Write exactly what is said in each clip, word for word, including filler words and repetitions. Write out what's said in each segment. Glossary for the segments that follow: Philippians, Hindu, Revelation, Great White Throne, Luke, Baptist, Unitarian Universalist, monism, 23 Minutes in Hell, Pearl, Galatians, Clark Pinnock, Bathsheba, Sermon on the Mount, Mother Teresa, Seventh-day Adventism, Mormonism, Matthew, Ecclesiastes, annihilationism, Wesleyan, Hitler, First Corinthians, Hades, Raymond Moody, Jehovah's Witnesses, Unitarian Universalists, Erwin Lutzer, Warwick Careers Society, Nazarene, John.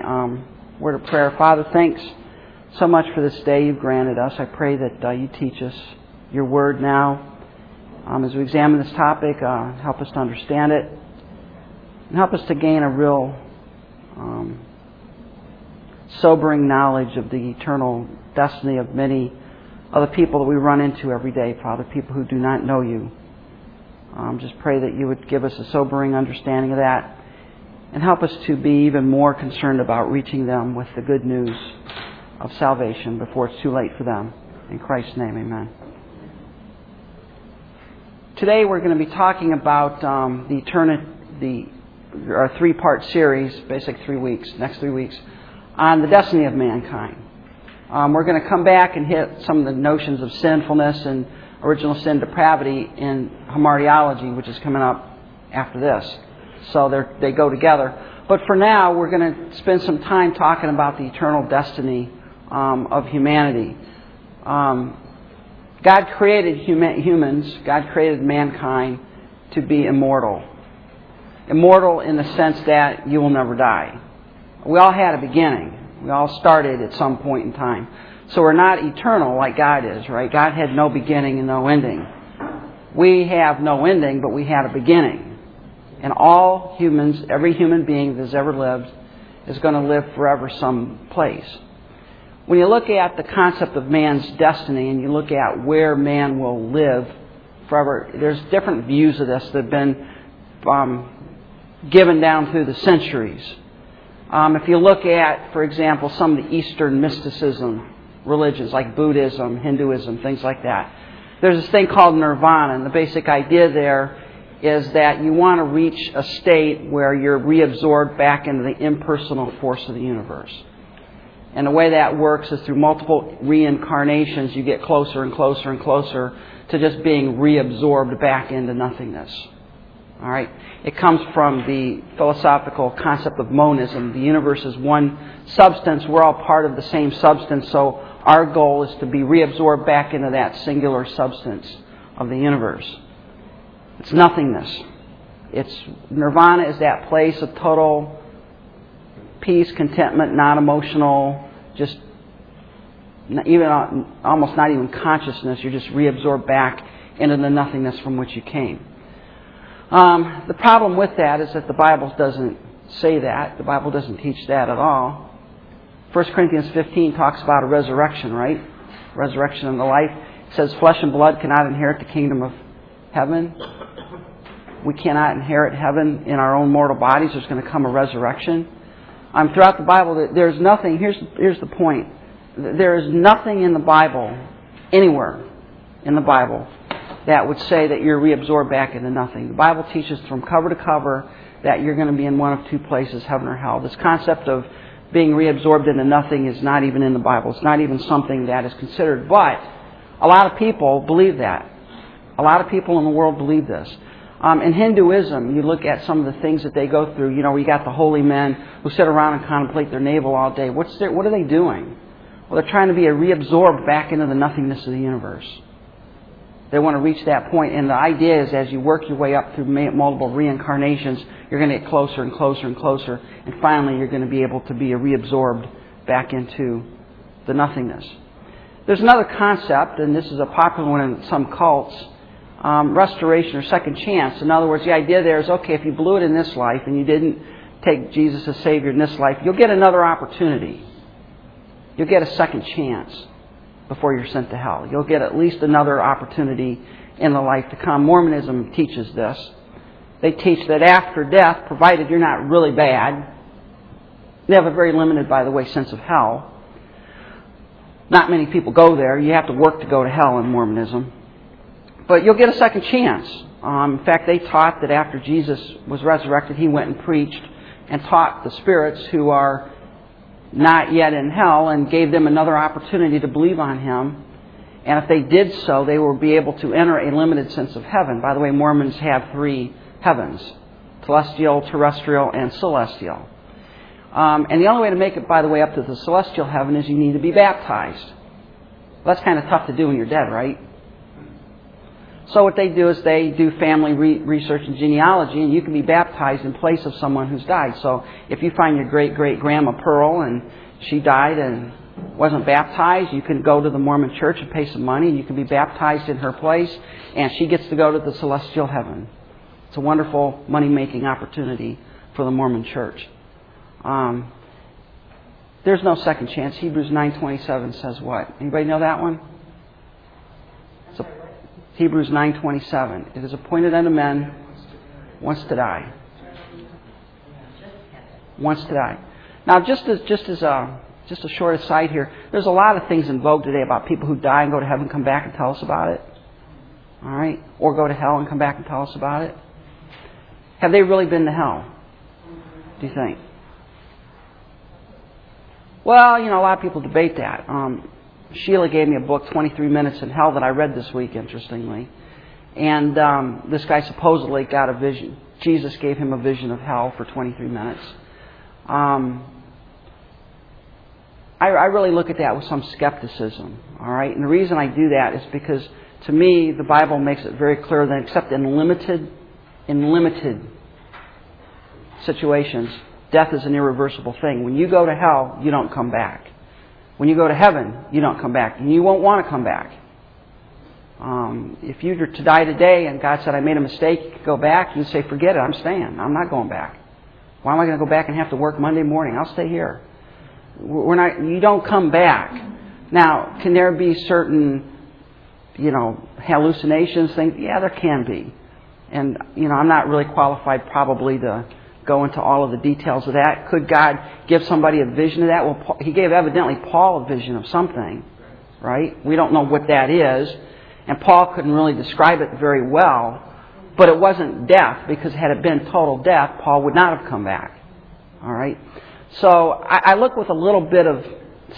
Um, word of prayer. Father, thanks so much for this day you've granted us. I pray that uh, you teach us your word now. Um, as we examine this topic, uh, help us to understand it, and help us to gain a real um, sobering knowledge of the eternal destiny of many other people that we run into every day, Father, people who do not know you. Um, just pray that you would give us a sobering understanding of that, and help us to be even more concerned about reaching them with the good news of salvation before it's too late for them. In Christ's name, amen. Today we're going to be talking about um, the, eterni- the our three-part series, basically three weeks, next three weeks, on the destiny of mankind. Um, we're going to come back and hit some of the notions of sinfulness and original sin depravity in hamartiology, which is coming up after this. So they go together. But for now, we're going to spend some time talking about the eternal destiny um, of humanity. Um, God created human, humans, God created mankind to be immortal. Immortal in the sense that you will never die. We all had a beginning. We all started at some point in time. So we're not eternal like God is, right? God had no beginning and no ending. We have no ending, but we had a beginning. And all humans, every human being that's ever lived, is going to live forever someplace. When you look at the concept of man's destiny and you look at where man will live forever, there's different views of this that have been um, given down through the centuries. Um, if you look at, for example, some of the Eastern mysticism religions like Buddhism, Hinduism, things like that, there's this thing called Nirvana, and the basic idea there is that you want to reach a state where you're reabsorbed back into the impersonal force of the universe. And the way that works is through multiple reincarnations, you get closer and closer and closer to just being reabsorbed back into nothingness. All right? It comes from the philosophical concept of monism. The universe is one substance. We're all part of the same substance, so our goal is to be reabsorbed back into that singular substance of the universe. It's nothingness. It's Nirvana is that place of total peace, contentment, non-emotional, just even almost not even consciousness. You're just reabsorbed back into the nothingness from which you came. Um, the problem with that is that the Bible doesn't say that. The Bible doesn't teach that at all. First Corinthians fifteen talks about a resurrection, right? Resurrection and the life. It says flesh and blood cannot inherit the kingdom of heaven. We cannot inherit heaven in our own mortal bodies. There's going to come a resurrection. Um, throughout the Bible, there's nothing. Here's here's the point. There is nothing in the Bible, anywhere in the Bible, that would say that you're reabsorbed back into nothing. The Bible teaches from cover to cover that you're going to be in one of two places, heaven or hell. This concept of being reabsorbed into nothing is not even in the Bible. It's not even something that is considered. But a lot of people believe that. A lot of people in the world believe this. Um, in Hinduism, you look at some of the things that they go through. You know, we got the holy men who sit around and contemplate their navel all day. What's their, what are they doing? Well, they're trying to be reabsorbed back into the nothingness of the universe. They want to reach that point. And the idea is as you work your way up through multiple reincarnations, you're going to get closer and closer and closer. And finally, you're going to be able to be reabsorbed back into the nothingness. There's another concept, and this is a popular one in some cults, Um, restoration or second chance. In other words, the idea there is, okay, if you blew it in this life and you didn't take Jesus as Savior in this life, you'll get another opportunity. You'll get a second chance before you're sent to hell. You'll get at least another opportunity in the life to come. Mormonism teaches this. They teach that after death, provided you're not really bad, they have a very limited, by the way, sense of hell. Not many people go there. You have to work to go to hell in Mormonism. But you'll get a second chance. Um, in fact, they taught that after Jesus was resurrected, he went and preached and taught the spirits who are not yet in hell and gave them another opportunity to believe on him. And if they did so, they will be able to enter a limited sense of heaven. By the way, Mormons have three heavens, telestial, terrestrial, and celestial. Um, and the only way to make it, by the way, up to the celestial heaven is you need to be baptized. Well, that's kind of tough to do when you're dead, right? So what they do is they do family re- research and genealogy, and you can be baptized in place of someone who's died. So if you find your great-great-grandma Pearl and she died and wasn't baptized, you can go to the Mormon church and pay some money, and you can be baptized in her place, and she gets to go to the celestial heaven. It's a wonderful money-making opportunity for the Mormon church. Um, there's no second chance. Hebrews nine twenty-seven says what? Anybody know that one? Hebrews nine twenty-seven. It is appointed unto men once to die. Once to die. Now, just as just as a just a short aside here, there's a lot of things in vogue today about people who die and go to heaven, come back and tell us about it. All right, or go to hell and come back and tell us about it. Have they really been to hell? Do you think? Well, you know, a lot of people debate that. Um, Sheila gave me a book, twenty-three minutes in Hell, that I read this week, interestingly. And um, this guy supposedly got a vision. Jesus gave him a vision of hell for twenty-three minutes. Um, I, I really look at that with some skepticism, all right? And the reason I do that is because, to me, the Bible makes it very clear that except in limited, in limited situations, death is an irreversible thing. When you go to hell, you don't come back. When you go to heaven, you don't come back, and you won't want to come back. Um, if you were to die today and God said, I made a mistake, you could go back, you say, forget it, I'm staying. I'm not going back. Why am I going to go back and have to work Monday morning? I'll stay here. We're not. You don't come back. Now, can there be certain, you know, hallucinations, things? Yeah, there can be. And, you know, I'm not really qualified probably to go into all of the details of that. Could God give somebody a vision of that? Well, Paul, he gave evidently Paul a vision of something, right? We don't know what that is, and Paul couldn't really describe it very well, but it wasn't death, because had it been total death, Paul would not have come back, all right? So I, I look with a little bit of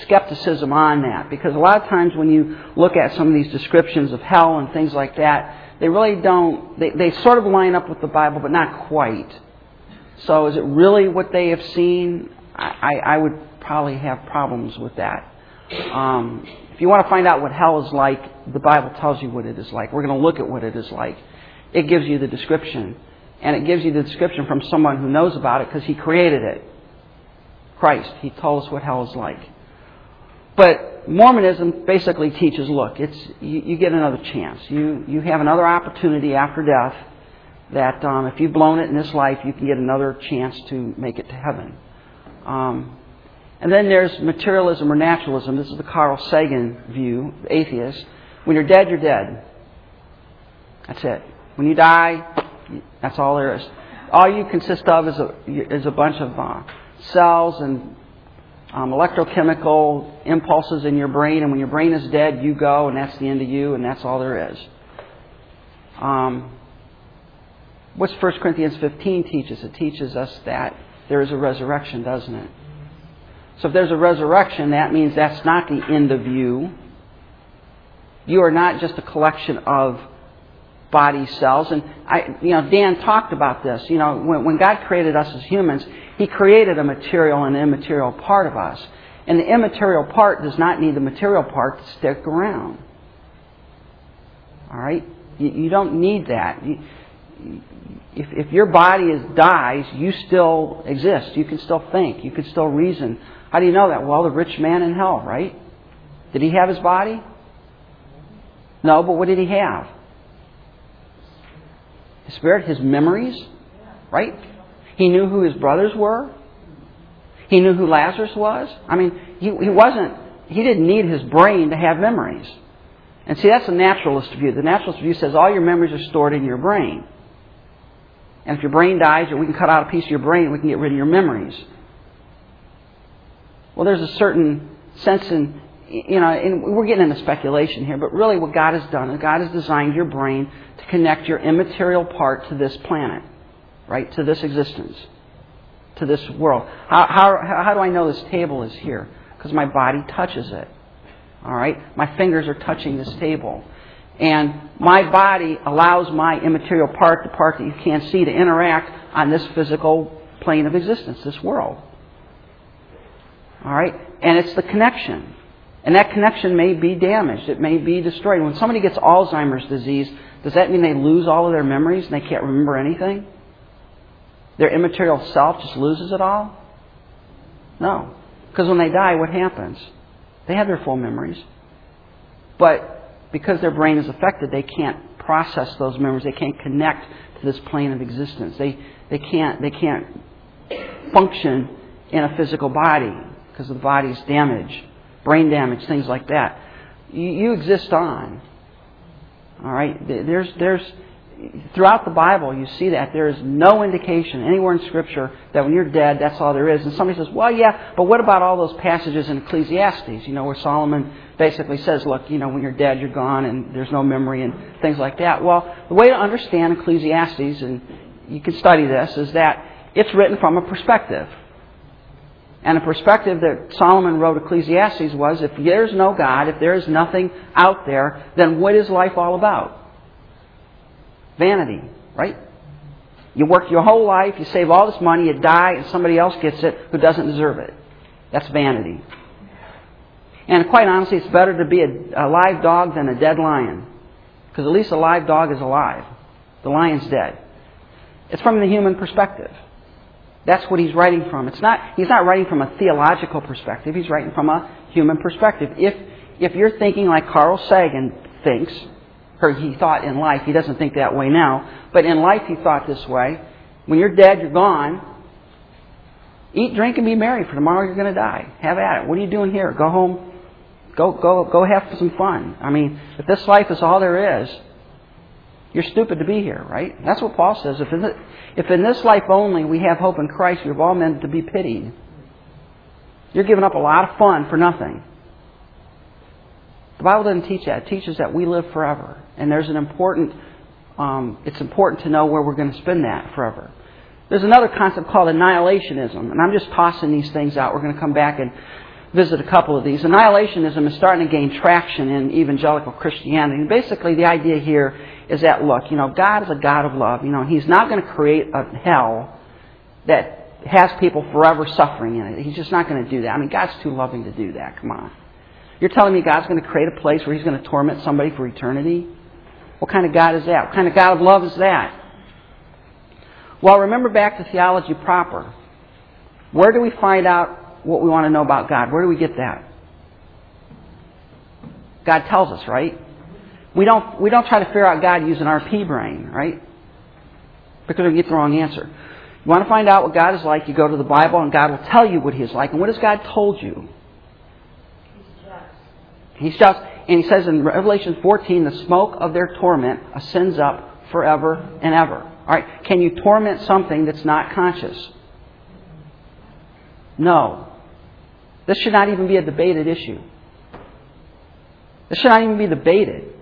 skepticism on that, because a lot of times when you look at some of these descriptions of hell and things like that, they really don't, they, they sort of line up with the Bible, but not quite. So is it really what they have seen? I, I would probably have problems with that. Um, if you want to find out what hell is like, the Bible tells you what it is like. We're going to look at what it is like. It gives you the description. And it gives you the description from someone who knows about it, because he created it. Christ, he told us what hell is like. But Mormonism basically teaches, look, it's you, you get another chance. You, you have another opportunity after death, that um, if you've blown it in this life, you can get another chance to make it to heaven. Um, and then there's materialism or naturalism. This is the Carl Sagan view, the atheist. When you're dead, you're dead. That's it. When you die, that's all there is. All you consist of is a, is a bunch of uh, cells and um, electrochemical impulses in your brain, and when your brain is dead, you go, and that's the end of you, and that's all there is. Um... What's First Corinthians fifteen teaches? It teaches us that there is a resurrection, doesn't it? So if there's a resurrection, that means that's not the end of you. You are not just a collection of body cells. And I, you know, Dan talked about this. You know, when, when God created us as humans, He created a material and an immaterial part of us. And the immaterial part does not need the material part to stick around. All right? You, you don't need that. You, If, if your body is, dies, you still exist. You can still think. You can still reason. How do you know that? Well, the rich man in hell, right? Did he have his body? No, but what did he have? His spirit, his memories, right? He knew who his brothers were. He knew who Lazarus was. I mean, he, he wasn't, he didn't need his brain to have memories. And see, that's the naturalist view. The naturalist view says all your memories are stored in your brain. And if your brain dies, we can cut out a piece of your brain and we can get rid of your memories. Well, there's a certain sense in, you know, and we're getting into speculation here, but really what God has done is God has designed your brain to connect your immaterial part to this planet, right? To this existence, to this world. How, how, how do I know this table is here? Because my body touches it, all right? My fingers are touching this table. And my body allows my immaterial part, the part that you can't see, to interact on this physical plane of existence, this world. All right? And it's the connection. And that connection may be damaged. It may be destroyed. When somebody gets Alzheimer's disease, Does that mean they lose all of their memories and they can't remember anything? Their immaterial self just loses it all? No. Because when they die, what happens? They have their full memories. But because their brain is affected, they can't process those memories. They can't connect to this plane of existence. They they can't they can't function in a physical body because of the body's damage, brain damage, things like that. You, you exist on. All right? There's there's throughout the Bible, you see that. There is no indication anywhere in Scripture that when you're dead, that's all there is. And somebody says, well, yeah, but what about all those passages in Ecclesiastes, you know, where Solomon basically says, look, you know, when you're dead, you're gone, and there's no memory and things like that. Well, the way to understand Ecclesiastes, and you can study this, is that it's written from a perspective. And the perspective that Solomon wrote Ecclesiastes was, if there's no God, if there is nothing out there, then what is life all about? Vanity, right? You work your whole life, you save all this money, you die, and somebody else gets it who doesn't deserve it. That's vanity. And quite honestly, it's better to be a, a live dog than a dead lion. Because at least a live dog is alive. The lion's dead. It's from the human perspective. That's what he's writing from. It's not. He's not writing from a theological perspective. He's writing from a human perspective. If if you're thinking like Carl Sagan thinks, or he thought in life, he doesn't think that way now, but in life he thought this way, when you're dead, you're gone. Eat, drink, and be merry, for tomorrow you're going to die. Have at it. What are you doing here? Go home. Go go go have some fun. I mean, if this life is all there is, you're stupid to be here, right? That's what Paul says. If in, the, if in this life only we have hope in Christ, you're all meant to be pitied. You're giving up a lot of fun for nothing. The Bible doesn't teach that. It teaches that we live forever. And there's an important, um, it's important to know where we're going to spend that forever. There's another concept called annihilationism. And I'm just tossing these things out. We're going to come back and visit a couple of these. Annihilationism is starting to gain traction in evangelical Christianity. And basically the idea here is that, look, you know, God is a God of love. You know, He's not going to create a hell that has people forever suffering in it. He's just not going to do that. I mean, God's too loving to do that. Come on. You're telling me God's going to create a place where He's going to torment somebody for eternity? What kind of God is that? What kind of God of love is that? Well, remember back to theology proper. Where do we find out what we want to know about God? Where do we get that? God tells us, right? We don't we don't try to figure out God using our pea brain, right? Because we get the wrong answer. You want to find out what God is like, you go to the Bible and God will tell you what He is like. And what has God told you? He's just. He's just. And He says in Revelation fourteen, the smoke of their torment ascends up forever and ever. All right, can you torment something that's not conscious? No. This should not even be a debated issue. This should not even be debated.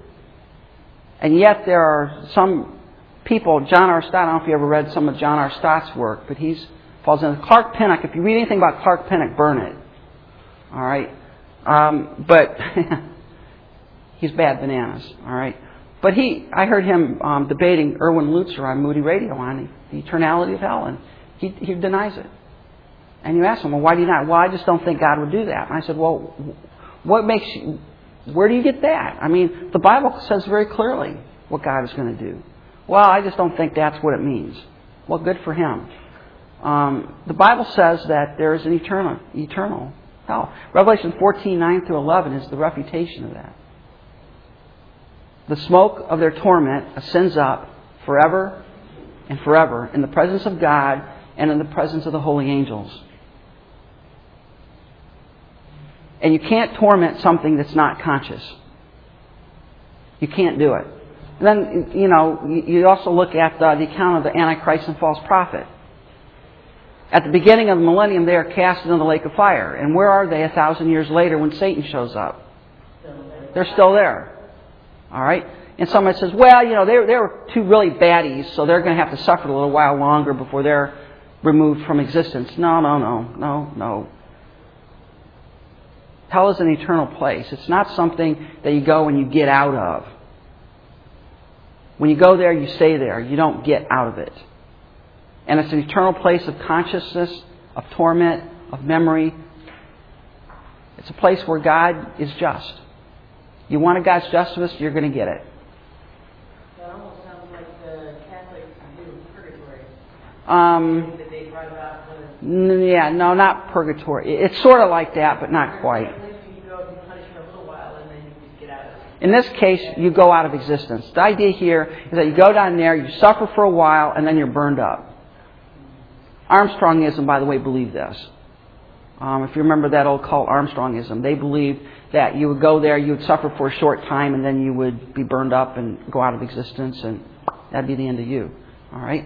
And yet there are some people, John R. Stott, I don't know if you ever read some of John R. Stott's work, but he falls in. Clark Pinnock, if you read anything about Clark Pinnock, burn it. All right? Um, but he's bad bananas. All right? But he, I heard him um, debating Erwin Lutzer on Moody Radio on the eternality of hell, and he, he denies it. And you ask him, well, why do you not? Well, I just don't think God would do that. And I said, well, what makes you, where do you get that? I mean, the Bible says very clearly what God is going to do. Well, I just don't think that's what it means. Well, good for him. Um, the Bible says that there is an eternal eternal hell. Revelation fourteen, nine through eleven is the refutation of that. The smoke of their torment ascends up forever and forever in the presence of God and in the presence of the holy angels. And you can't torment something that's not conscious. You can't do it. And then, you know, you also look at the, the account of the Antichrist and false prophet. At the beginning of the millennium, they are cast into the lake of fire. And where are they a thousand years later when Satan shows up? They're still there. All right? And somebody says, well, you know, they, they were two really baddies, so they're going to have to suffer a little while longer before they're removed from existence. No, no, no, no, no. Hell is an eternal place. It's not something that you go and you get out of. When you go there, you stay there. You don't get out of it. And it's an eternal place of consciousness, of torment, of memory. It's a place where God is just. You want a God's justice, you're going to get it. Um, yeah, no, not purgatory. It's sort of like that, but not quite. In this case, you go out of existence. The idea here is that you go down there, you suffer for a while, and then you're burned up. Armstrongism, by the way, believed this. Um, if you remember that old cult Armstrongism, they believed that you would go there, you would suffer for a short time, and then you would be burned up and go out of existence, and that'd be the end of you. All right.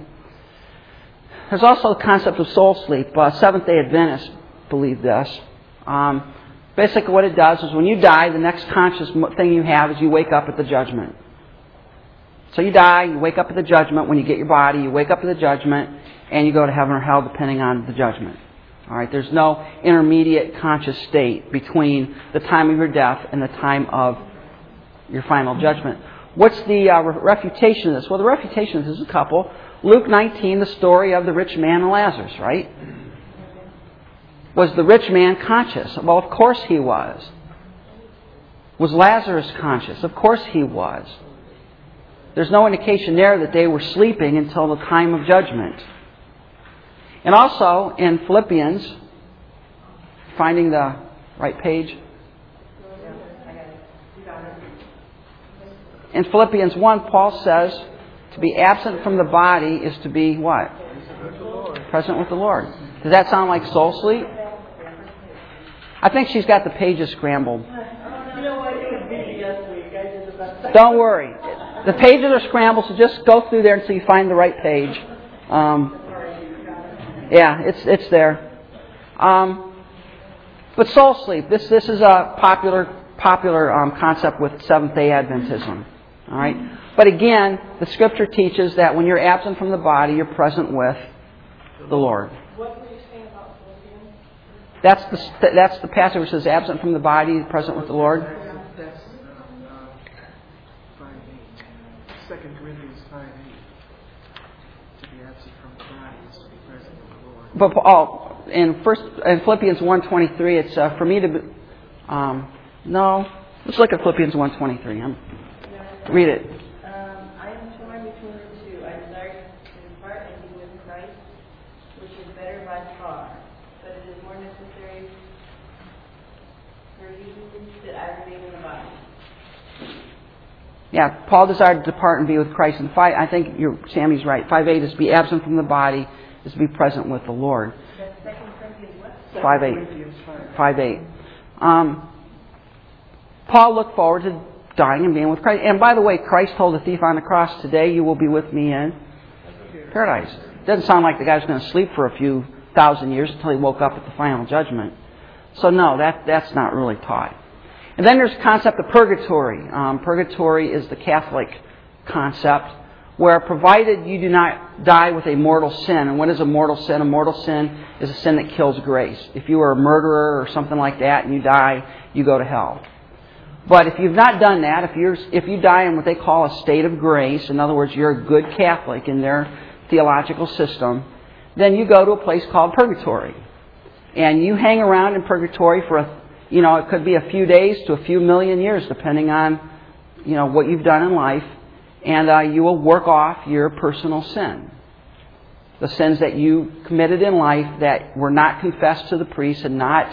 There's also the concept of soul sleep. Uh, Seventh-day Adventists believe this. Um, basically what it does is when you die, the next conscious thing you have is you wake up at the judgment. So you die, you wake up at the judgment. When you get your body, you wake up at the judgment, and you go to heaven or hell depending on the judgment. All right, there's no intermediate conscious state between the time of your death and the time of your final judgment. What's the uh, refutation of this? Well, the refutation of this is a couple. Luke nineteen, the story of the rich man and Lazarus, right? Was the rich man conscious? Well, of course he was. Was Lazarus conscious? Of course he was. There's no indication there that they were sleeping until the time of judgment. And also in Philippians, finding the right page. In Philippians one, Paul says, to be absent from the body is to be what? Present with the Lord. Does that sound like soul sleep? I think she's got the pages scrambled. Don't worry. The pages are scrambled, so just go through there until you find the right page. Um, yeah, it's it's there. Um, but soul sleep, this this is a popular popular um, concept with Seventh-day Adventism. All right. But again, the Scripture teaches that when you're absent from the body, you're present with the Lord. What were you saying about Philippians? That's the that's the passage which says, "Absent from the body, present with the Lord." That's five eight. Second Corinthians five eight. To be absent from the body is to be present with the Lord. But oh, in first in Philippians one twenty three, it's uh, for me to. Be, um, no, let's look at Philippians one twenty three. I'm read it. Yeah, Paul desired to depart and be with Christ. And five, I think you're, Sammy's right. five eight is be absent from the body, is to be present with the Lord. That's Second Corinthians what? five eight. five eight. Um, Paul looked forward to dying and being with Christ. And by the way, Christ told the thief on the cross, today you will be with me in paradise. Doesn't sound like the guy's going to sleep for a few thousand years until he woke up at the final judgment. So no, that that's not really taught. And then there's the concept of purgatory. Um, purgatory is the Catholic concept where provided you do not die with a mortal sin. And what is a mortal sin? A mortal sin is a sin that kills grace. If you were a murderer or something like that and you die, you go to hell. But if you've not done that, if you're if you die in what they call a state of grace, in other words, you're a good Catholic in their theological system, then you go to a place called purgatory. And you hang around in purgatory for a You know, it could be a few days to a few million years, depending on, you know, what you've done in life. And uh, you will work off your personal sin. The sins that you committed in life that were not confessed to the priest and not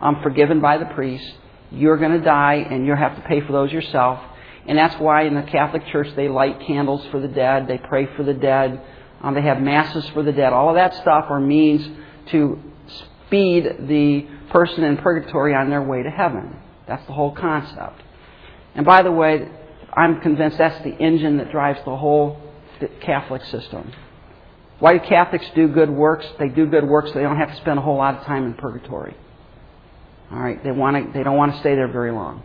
um, forgiven by the priest. You're going to die and you'll have to pay for those yourself. And that's why in the Catholic Church they light candles for the dead. They pray for the dead. Um, they have masses for the dead. All of that stuff are means to speed the person in purgatory on their way to heaven. That's the whole concept. And by the way, I'm convinced that's the engine that drives the whole Catholic system. Why do Catholics do good works? They do good works so they don't have to spend a whole lot of time in purgatory. All right, they want to. They don't want to stay there very long.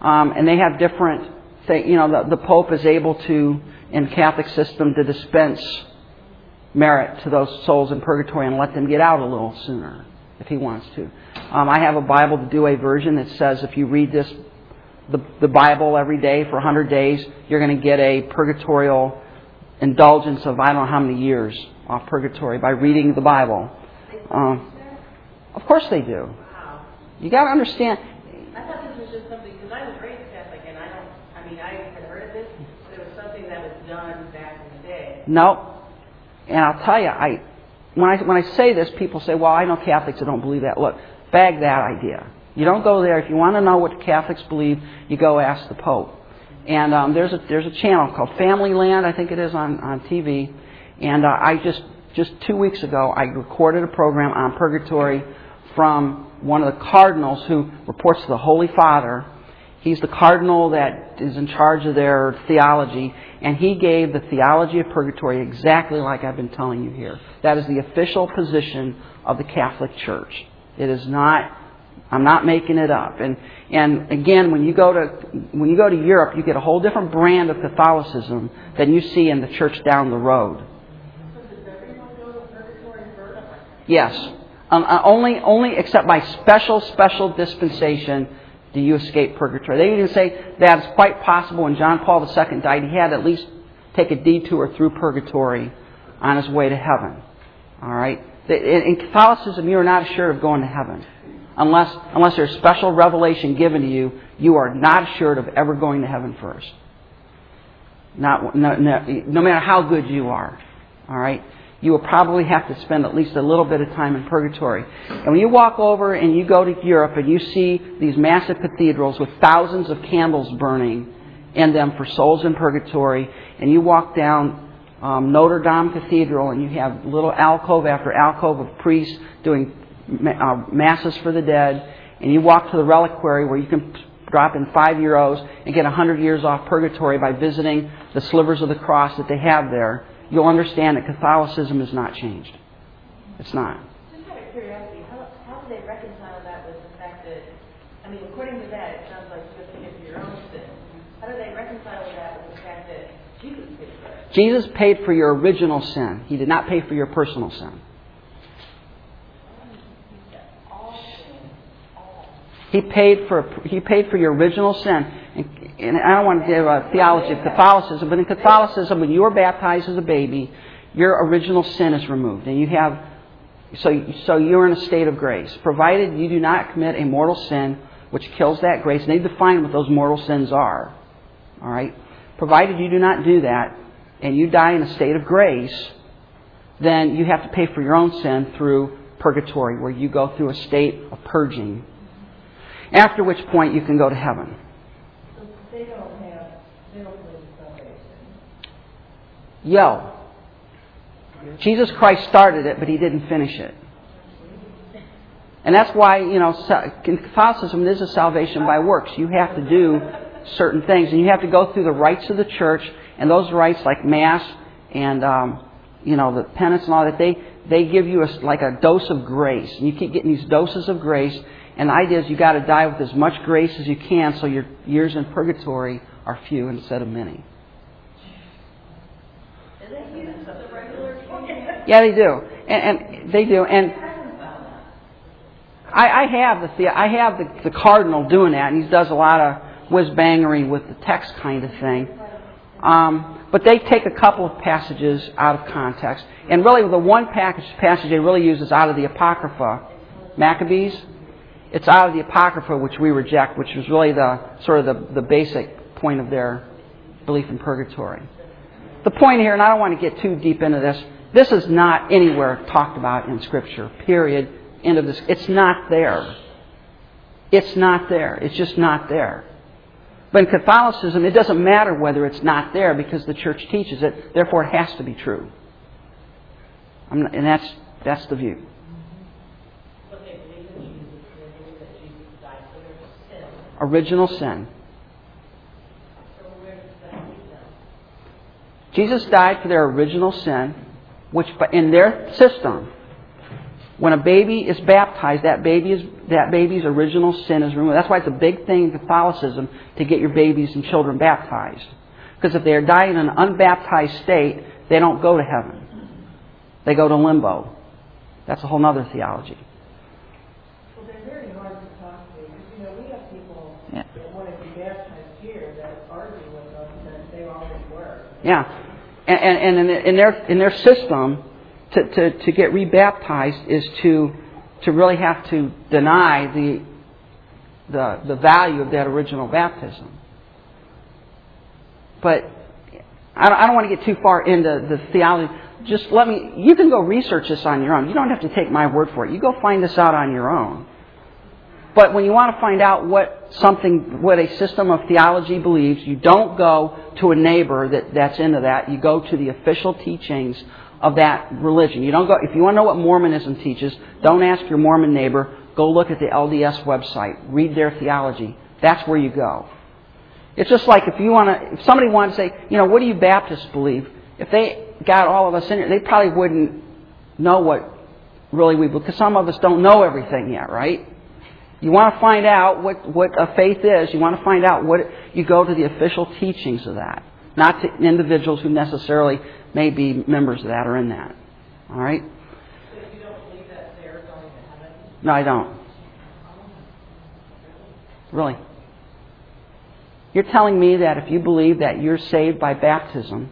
Um, and they have different things. You know, the, the Pope is able to, in Catholic system, to dispense merit to those souls in purgatory and let them get out a little sooner if he wants to. Um, I have a Bible to do a version that says if you read this, the, the Bible every day for one hundred days, you're going to get a purgatorial indulgence of I don't know how many years off purgatory by reading the Bible. Um, of course they do. You got to understand. I thought this was just something, because I was raised Catholic and I don't, I mean, I had heard of this, but it was something that was done back in the day. No. And I'll tell you, I when I when I say this, people say, well, I know Catholics that don't believe that. Look, bag that idea. You don't go there. If you want to know what Catholics believe, you go ask the Pope. And um, there's a there's a channel called Family Land, I think it is, on, on T V. And uh, I just, just two weeks ago, I recorded a program on purgatory from one of the cardinals who reports to the Holy Father. He's the cardinal that is in charge of their theology, and he gave the theology of purgatory exactly like I've been telling you here. That is the official position of the Catholic Church. It is not, I'm not making it up. And and again, when you go to when you go to Europe, you get a whole different brand of Catholicism than you see in the church down the road. So does everyone go to purgatory first? Yes. Um, only, only except by special, special dispensation do you escape purgatory. They even say that it's quite possible when John Paul the Second died, he had to at least take a detour through purgatory on his way to heaven. All right? In Catholicism, you are not assured of going to heaven. Unless, unless there's special revelation given to you, you are not assured of ever going to heaven first. Not, no, no, no matter how good you are. All right? You will probably have to spend at least a little bit of time in purgatory. And when you walk over and you go to Europe and you see these massive cathedrals with thousands of candles burning in them for souls in purgatory, and you walk down um, Notre Dame Cathedral and you have little alcove after alcove of priests doing uh, masses for the dead, and you walk to the reliquary where you can drop in five euros and get a hundred years off purgatory by visiting the slivers of the cross that they have there, you'll understand that Catholicism is not changed. It's not. Just out of curiosity, how, how do they reconcile that with the fact that, I mean, according to that, it sounds like you're thinking of your own sin. How do they reconcile that with the fact that Jesus paid for it? Jesus paid for your original sin. He did not pay for your personal sin. He paid for He paid for your original sin. And, And I don't want to give a theology of Catholicism, but in Catholicism, when you are baptized as a baby, your original sin is removed, and you have so so you're in a state of grace, provided you do not commit a mortal sin which kills that grace. And they define what those mortal sins are. All right, provided you do not do that, and you die in a state of grace, then you have to pay for your own sin through purgatory, where you go through a state of purging. After which point, you can go to heaven. Yo. Jesus Christ started it, but he didn't finish it. And that's why, you know, in Catholicism, this is salvation by works. You have to do certain things, and you have to go through the rites of the church, and those rites like Mass and, um, you know, the penance and all that, they, they give you a, like a dose of grace. And you keep getting these doses of grace, and the idea is you got to die with as much grace as you can so your years in purgatory are few instead of many. Yeah, they do, and, and they do, and I, I have the I have the, the cardinal doing that, and he does a lot of whiz bangery with the text kind of thing. Um, but they take a couple of passages out of context, and really the one package, passage they really use is out of the Apocrypha, Maccabees. It's out of the Apocrypha which we reject, which is really the sort of the, the basic point of their belief in purgatory. The point here, and I don't want to get too deep into this. This is not anywhere talked about in Scripture, period, end of this. It's not there. It's not there. It's just not there. But in Catholicism, it doesn't matter whether it's not there because the Church teaches it, therefore it has to be true. And that's that's the view. But they believe in Jesus, they believe that Jesus died for their sin. Original sin. So where does that lead them? Jesus died for their original sin. Which, but in their system, when a baby is baptized, that baby is that baby's original sin is removed. That's why it's a big thing in Catholicism to get your babies and children baptized, because if they are dying in an unbaptized state, they don't go to heaven; they go to limbo. That's a whole other theology. Well, they're very hard to talk to because you know we have people yeah. that want to be baptized here that argue with us that they already were. Yeah. And, and in their in their system, to, to, to get rebaptized is to to really have to deny the the the value of that original baptism. But I don't, I don't want to get too far into the theology. just let me, you can go research this on your own. You don't have to take my word for it. You go find this out on your own. But when you want to find out what something, what a system of theology believes, you don't go to a neighbor that, that's into that. You go to the official teachings of that religion. You don't go, if you want to know what Mormonism teaches, don't ask your Mormon neighbor. Go look at the L D S website. Read their theology. That's where you go. It's just like if you want to, if somebody wanted to say, you know, what do you Baptists believe? If they got all of us in here, they probably wouldn't know what really we believe, because some of us don't know everything yet, right? You want to find out what, what a faith is. You want to find out what... You go to the official teachings of that, not to individuals who necessarily may be members of that or in that. All right? So you don't believe that they're going to heaven? No, I don't. Really? You're telling me that if you believe that you're saved by baptism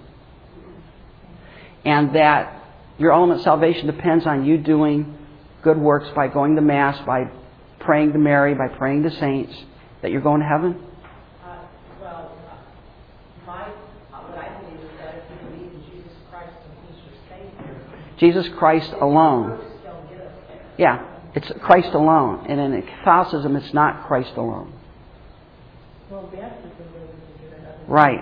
and that your ultimate salvation depends on you doing good works by going to Mass, by praying to Mary, by praying to saints, that you're going to heaven? Uh, well, my, what I believe is that if you believe in Jesus Christ and He's your Savior, Jesus Christ alone. Yeah, it's Christ alone. And in Catholicism, it's not Christ alone. Well, baptism doesn't get another. Right.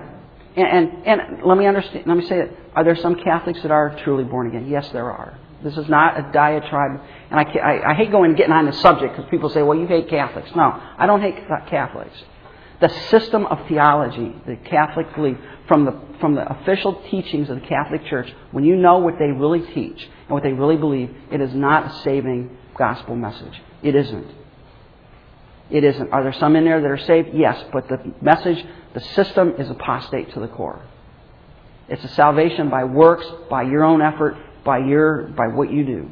And, and and let me understand. Let me say it. Are there some Catholics that are truly born again? Yes, there are. This is not a diatribe, and I, I, I hate going and getting on the subject because people say, well, you hate Catholics. No, I don't hate Catholics. The system of theology, the Catholic belief, from the, from the official teachings of the Catholic Church, when you know what they really teach and what they really believe, it is not a saving gospel message. It isn't. It isn't. Are there some in there that are saved? Yes, but the message, the system is apostate to the core. It's a salvation by works, by your own effort, by your, by what you do.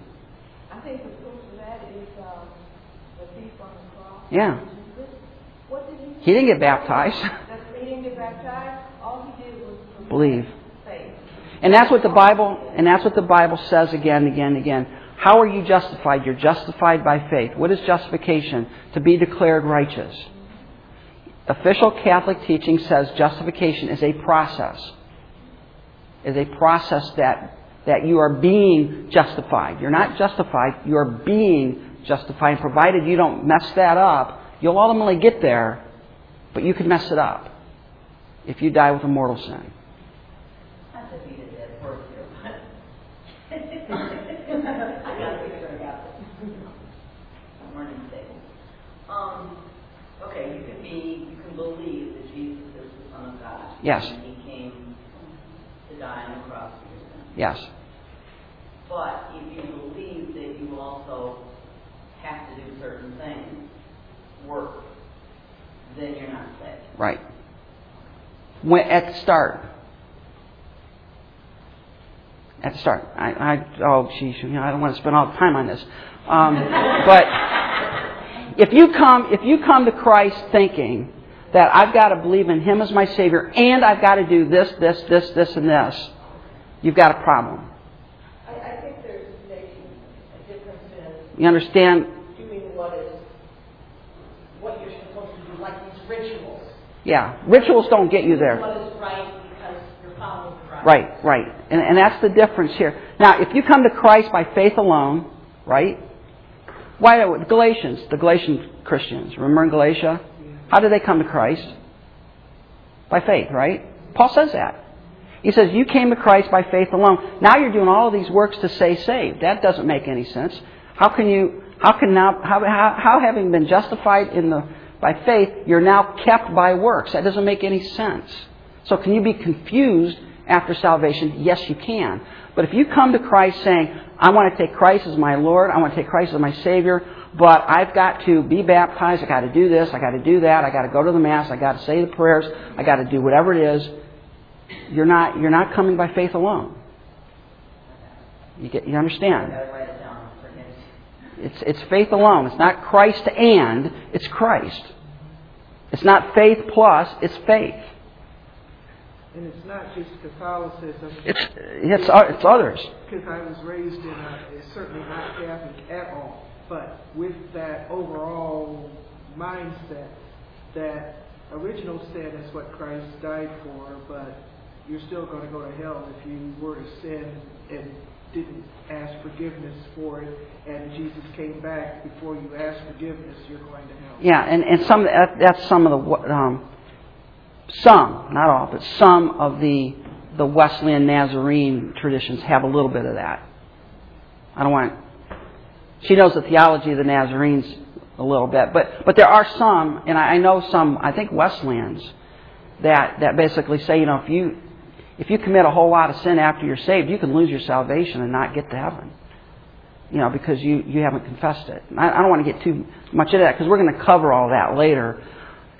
I think the proof of that is um, the thief on the cross. Yeah. Jesus. What did he do? He didn't get baptized. That's, he didn't get baptized. All he did was believe. Faith. And that's what the Bible, and that's what the Bible says again and again and again. How are you justified? You're justified by faith. What is justification? To be declared righteous. Mm-hmm. Official Catholic teaching says justification is a process. Is a process that that you are being justified. You're not justified, you are being justified. And provided you don't mess that up, you'll ultimately get there, but you can mess it up if you die with a mortal sin. I just needed that word here. I got to figure it out. I'm running stable. Um, okay, you can be, you can believe that Jesus is the Son of God. Yes. And He came to die on the cross. Yes. But if you believe that you also have to do certain things, work, then you're not saved. Right. When, at the start. At the start. I, I oh geez, you know, I don't want to spend all the time on this. Um, but if you come, if you come to Christ thinking that I've got to believe in Him as my Savior and I've got to do this, this, this, this, and this, you've got a problem. I, I think there's a difference in... You understand? Doing what is... What you're supposed to do, like these rituals. Yeah. Rituals don't get you there. What is right because you're following Christ. Right, right. And, and that's the difference here. Now, if you come to Christ by faith alone, right? Why do... Galatians, the Galatian Christians. Remember in Galatia? Yeah. How did they come to Christ? By faith, right? Paul says that. He says, you came to Christ by faith alone. Now you're doing all of these works to stay saved. That doesn't make any sense. How can you, how can now, how, how, how having been justified in the, by faith, you're now kept by works? That doesn't make any sense. So can you be confused after salvation? Yes, you can. But if you come to Christ saying, I want to take Christ as my Lord, I want to take Christ as my Savior, but I've got to be baptized, I've got to do this, I've got to do that, I've got to go to the Mass, I've got to say the prayers, I've got to do whatever it is, You're not you're not coming by faith alone. You get you understand? It's it's faith alone. It's not Christ and, it's Christ. It's not faith plus, it's faith. And it's not just Catholicism. It's it's it's others. Because I was raised in a, it's certainly not Catholic at all, but with that overall mindset that original sin is what Christ died for, but you're still going to go to hell if you were to sin and didn't ask forgiveness for it, and Jesus came back before you asked forgiveness, you're going to hell. Yeah, and, and some that, that's some of the um, some, not all, but some of the the Wesleyan Nazarene traditions have a little bit of that. I don't want to, she knows the theology of the Nazarenes a little bit, but but there are some, and I know some, I think Wesleyans, that that basically say, you know, if you if you commit a whole lot of sin after you're saved, you can lose your salvation and not get to heaven, you know, because you, you haven't confessed it. I, I don't want to get too much into that because we're going to cover all that later.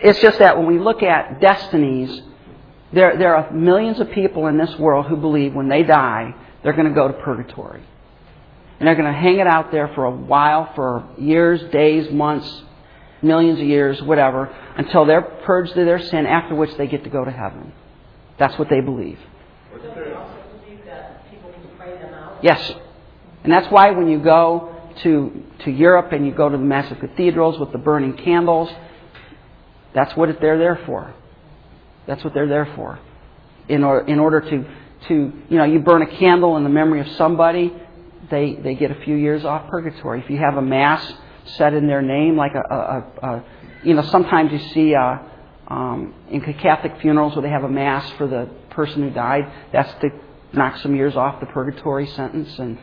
It's just that when we look at destinies, there there are millions of people in this world who believe when they die, they're going to go to purgatory. And they're going to hang it out there for a while, for years, days, months, millions of years, whatever, until they're purged of their sin, after which they get to go to heaven. That's what they believe. Don't they also believe that people can pray them out? Yes. And that's why when you go to to Europe and you go to the massive cathedrals with the burning candles, that's what they're there for. That's what they're there for. In order, in order to, to, you know, you burn a candle in the memory of somebody, They they get a few years off purgatory. If you have a mass set in their name, like a, a, a, a you know, sometimes you see uh, um, in Catholic funerals where they have a mass for the person who died. That's to knock some years off the purgatory sentence, and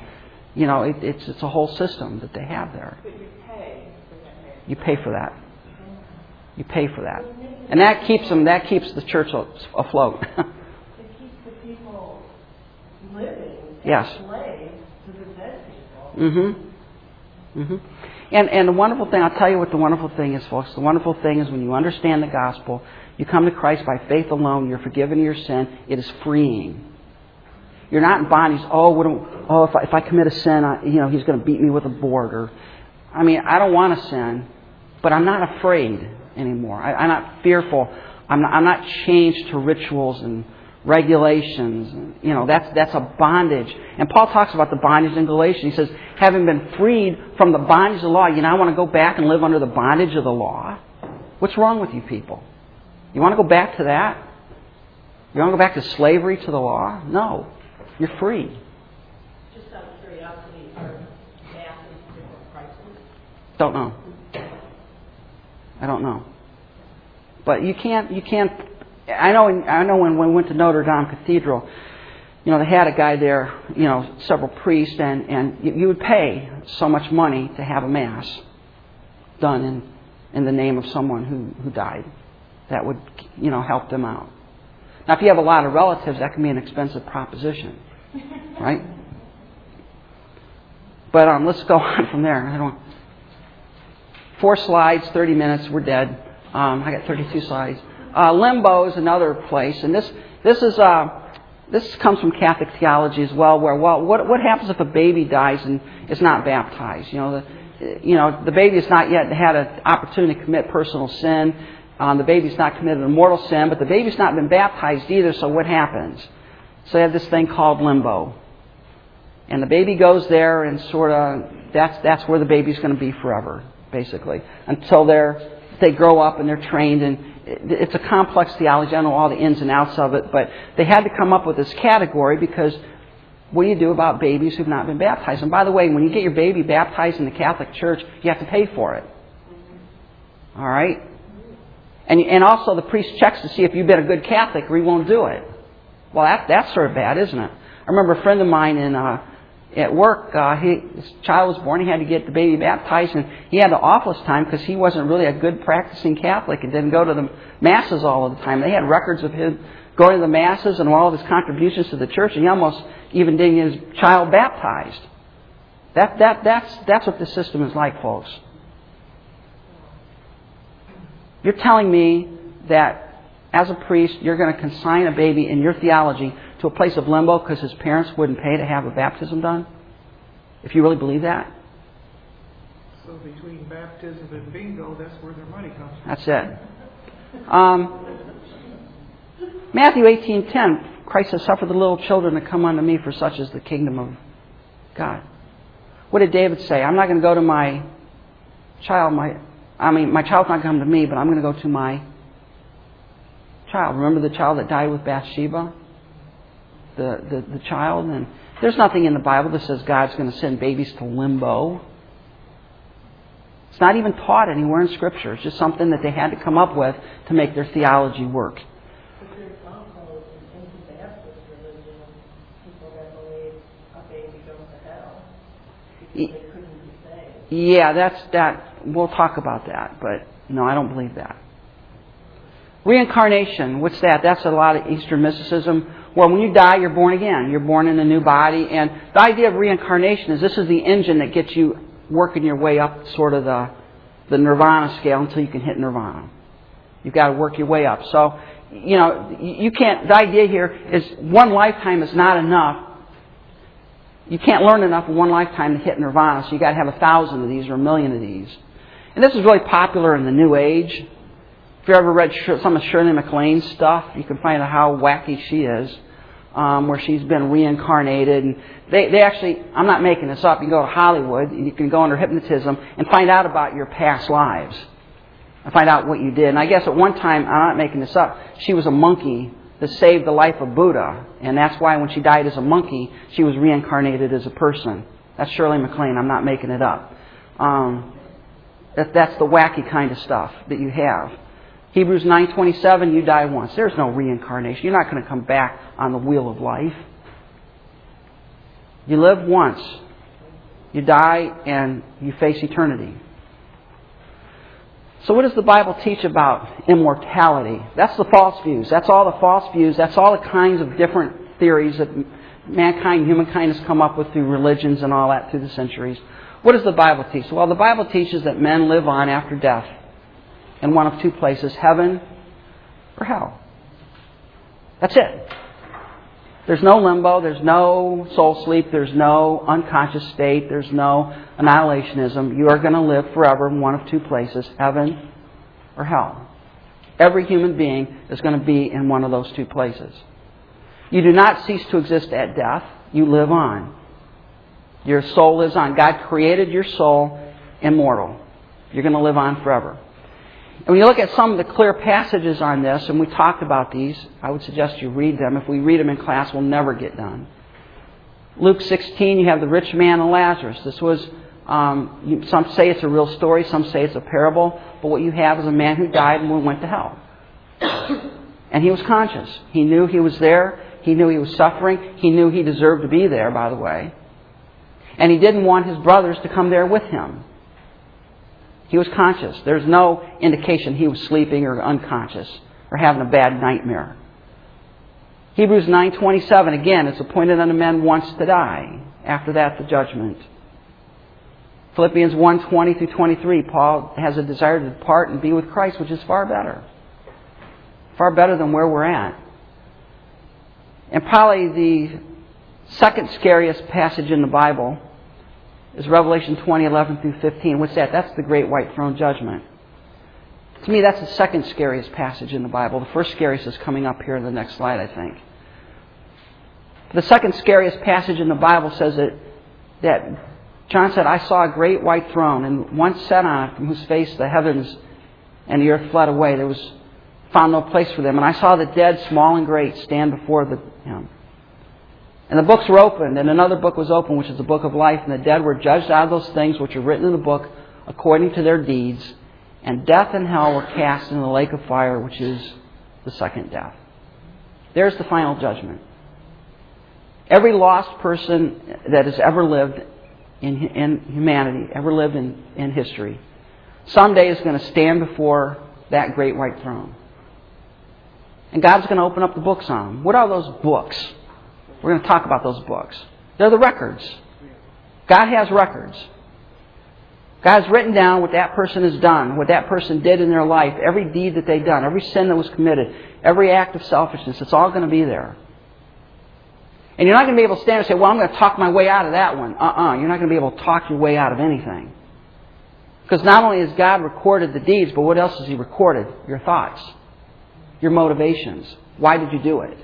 you know it, it's it's a whole system that they have there. But you pay for that. You pay for that. You pay for that, and that keeps them. That keeps the church afloat. It keeps the people living. Yes. Mm-hmm. Mm-hmm. And, and the wonderful thing, I'll tell you what the wonderful thing is, folks. The wonderful thing is when you understand the gospel, you come to Christ by faith alone, you're forgiven of your sin, it is freeing. You're not in bondage. Oh, what do, oh if, I, if I commit a sin, I, you know, he's going to beat me with a board. Or, I mean, I don't want to sin, but I'm not afraid anymore. I, I'm not fearful. I'm not, I'm not changed to rituals and regulations, you know, that's that's a bondage. And Paul talks about the bondage in Galatians. He says, having been freed from the bondage of the law, you now want to go back and live under the bondage of the law? What's wrong with you people? You want to go back to that? You want to go back to slavery to the law? No. You're free. Just out of curiosity, are masses different prices? Don't know. I don't know. But you can't, you can't I know. I know. When we went to Notre Dame Cathedral, you know, they had a guy there. You know, several priests, and, and you would pay so much money to have a mass done in in the name of someone who, who died. That would, you know, help them out. Now, if you have a lot of relatives, that can be an expensive proposition, right? But um, let's go on from there. I don't. Four slides, thirty minutes. We're dead. Um, I got thirty-two slides. Uh, limbo is another place, and this this is uh, this comes from Catholic theology as well. Where well, what what happens if a baby dies and is not baptized? You know, the you know the baby has not yet had an opportunity to commit personal sin. Um, the baby's not committed a mortal sin, but the baby's not been baptized either. So what happens? So they have this thing called limbo, and the baby goes there, and sort of that's that's where the baby's going to be forever, basically, until they're they grow up and they're trained and. It's a complex theology. I know all the ins and outs of it, but they had to come up with this category because what do you do about babies who've not been baptized? And by the way, when you get your baby baptized in the Catholic Church, you have to pay for it. All right? And and also the priest checks to see if you've been a good Catholic or he won't do it. Well, that that's sort of bad, isn't it? I remember a friend of mine in uh, at work, uh, he, his child was born, he had to get the baby baptized, and he had the awfulest time because he wasn't really a good practicing Catholic and didn't go to the masses all of the time. They had records of him going to the masses and all of his contributions to the church, and he almost even didn't get his child baptized. That that that's that's what the system is like, folks. You're telling me that as a priest, you're going to consign a baby in your theology to a place of limbo because his parents wouldn't pay to have a baptism done? If you really believe that? So between baptism and bingo, that's where their money comes from. That's it. Um, Matthew eighteen ten, Christ has suffered the little children to come unto me, for such is the kingdom of God. What did David say? I'm not going to go to my child, my, I mean, my child's not going to come to me, but I'm going to go to my child. Remember the child that died with Bathsheba? the, the, the child. And there's nothing in the Bible that says God's going to send babies to limbo. It's not even taught anywhere in Scripture. It's just something that they had to come up with to make their theology work. Yeah, that's that. We'll talk about that, but no, I don't believe that. Reincarnation, what's that? That's a lot of Eastern mysticism. Well, when you die, you're born again. You're born in a new body. And the idea of reincarnation is this is the engine that gets you working your way up sort of the, the Nirvana scale until you can hit Nirvana. You've got to work your way up. So, you know, you can't, the idea here is one lifetime is not enough. You can't learn enough in one lifetime to hit Nirvana, so you've got to have a thousand of these or a million of these. And this is really popular in the New Age. If you've ever read some of Shirley MacLaine's stuff, you can find out how wacky she is, um, where she's been reincarnated. And they, they actually, I'm not making this up, you can go to Hollywood, and you can go under hypnotism and find out about your past lives. And find out what you did. And I guess at one time, I'm not making this up, she was a monkey that saved the life of Buddha. And that's why when she died as a monkey, she was reincarnated as a person. That's Shirley MacLaine. I'm not making it up. Um, that, that's the wacky kind of stuff that you have. Hebrews nine twenty-seven, you die once. There's no reincarnation. You're not going to come back on the wheel of life. You live once. You die and you face eternity. So what does the Bible teach about immortality? That's the false views. That's all the false views. That's all the kinds of different theories that mankind, humankind has come up with through religions and all that through the centuries. What does the Bible teach? Well, the Bible teaches that men live on after death in one of two places, heaven or hell. That's it. There's no limbo. There's no soul sleep. There's no unconscious state. There's no annihilationism. You are going to live forever in one of two places, heaven or hell. Every human being is going to be in one of those two places. You do not cease to exist at death. You live on. Your soul lives on. God created your soul immortal. You're going to live on forever. And when you look at some of the clear passages on this, and we talked about these, I would suggest you read them. If we read them in class, we'll never get done. Luke sixteen, you have the rich man and Lazarus. This was, um, you, some say it's a real story, some say it's a parable, but what you have is a man who died and went to hell. And he was conscious. He knew he was there. He knew he was suffering. He knew he deserved to be there, by the way. And he didn't want his brothers to come there with him. He was conscious. There's no indication he was sleeping or unconscious or having a bad nightmare. Hebrews nine twenty-seven, again, it's appointed unto men once to die. After that, the judgment. Philippians one twenty through twenty-three, Paul has a desire to depart and be with Christ, which is far better. Far better than where we're at. And probably the second scariest passage in the Bible is Revelation twenty, eleven through fifteen. What's that? That's the Great White Throne Judgment. To me, that's the second scariest passage in the Bible. The first scariest is coming up here in the next slide, I think. The second scariest passage in the Bible says that, that John said, I saw a great white throne, and one sat on it, from whose face the heavens and the earth fled away. There was found no place for them. And I saw the dead, small and great, stand before the, him. And the books were opened, and another book was opened, which is the book of life. And the dead were judged out of those things which are written in the book according to their deeds. And death and hell were cast in the lake of fire, which is the second death. There's the final judgment. Every lost person that has ever lived in, in humanity, ever lived in, in history, someday is going to stand before that great white throne. And God's going to open up the books on them. What are those books? We're going to talk about those books. They're the records. God has records. God has written down what that person has done, what that person did in their life, every deed that they've done, every sin that was committed, every act of selfishness. It's all going to be there. And you're not going to be able to stand and say, well, I'm going to talk my way out of that one. Uh-uh. You're not going to be able to talk your way out of anything. Because not only has God recorded the deeds, but what else has He recorded? Your thoughts. Your motivations. Why did you do it?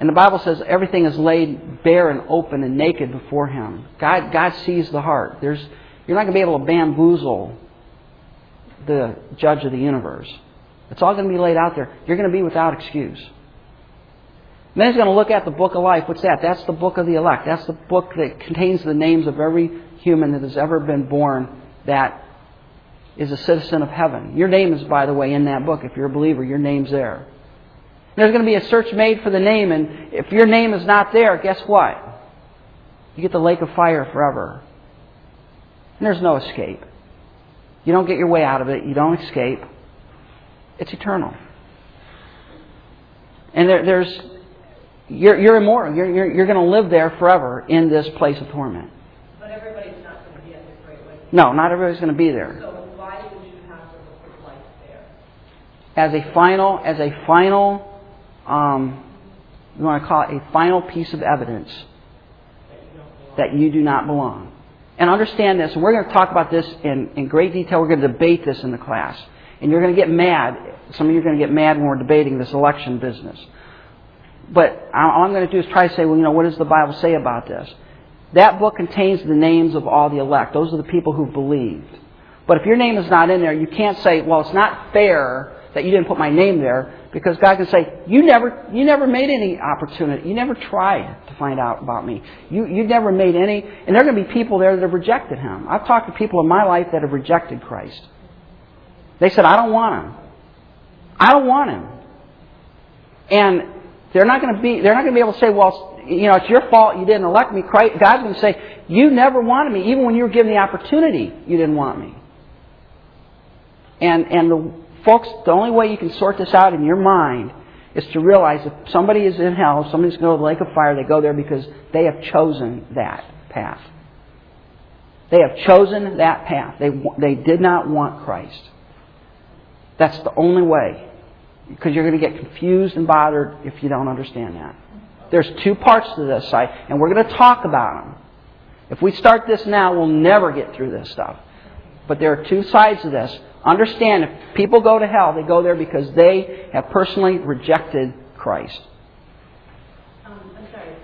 And the Bible says everything is laid bare and open and naked before Him. God, God sees the heart. There's, you're not going to be able to bamboozle the judge of the universe. It's all going to be laid out there. You're going to be without excuse. And then he's going to look at the book of life. What's that? That's the book of the elect. That's the book that contains the names of every human that has ever been born that is a citizen of heaven. Your name is, by the way, in that book. If you're a believer, your name's there. There's going to be a search made for the name, and if your name is not there, guess what? You get the lake of fire forever. And there's no escape. You don't get your way out of it. You don't escape. It's eternal. And there, there's you're, you're immortal. You're, you're, you're going to live there forever in this place of torment. But everybody's not going to be at the Great White Throne. No, not everybody's going to be there. So why would you have the book of life there? As a final, as a final, um, you want to call it a final piece of evidence that you do not belong. And understand this, and we're going to talk about this in, in great detail. We're going to debate this in the class. And you're going to get mad. Some of you are going to get mad when we're debating this election business. But all I'm going to do is try to say, well, you know, what does the Bible say about this? That book contains the names of all the elect. Those are the people who believed. But if your name is not in there, you can't say, well, it's not fair that you didn't put my name there, because God can say, you never you never made any opportunity. You never tried to find out about me. You you never made any. And there are going to be people there that have rejected him. I've talked to people in my life that have rejected Christ. They said, I don't want him. I don't want him. And they're not going to be they're not going to be able to say, well, you know, it's your fault you didn't elect me. Christ, God's going to say, you never wanted me. Even when you were given the opportunity, you didn't want me. And and the Folks, the only way you can sort this out in your mind is to realize if somebody is in hell, if somebody's going to the lake of fire, they go there because they have chosen that path. They have chosen that path. They they did not want Christ. That's the only way, because you're going to get confused and bothered if you don't understand that. There's two parts to this side, and we're going to talk about them. If we start this now, we'll never get through this stuff. But there are two sides to this. Understand, if people go to hell, they go there because they have personally rejected Christ. Um, I'm sorry.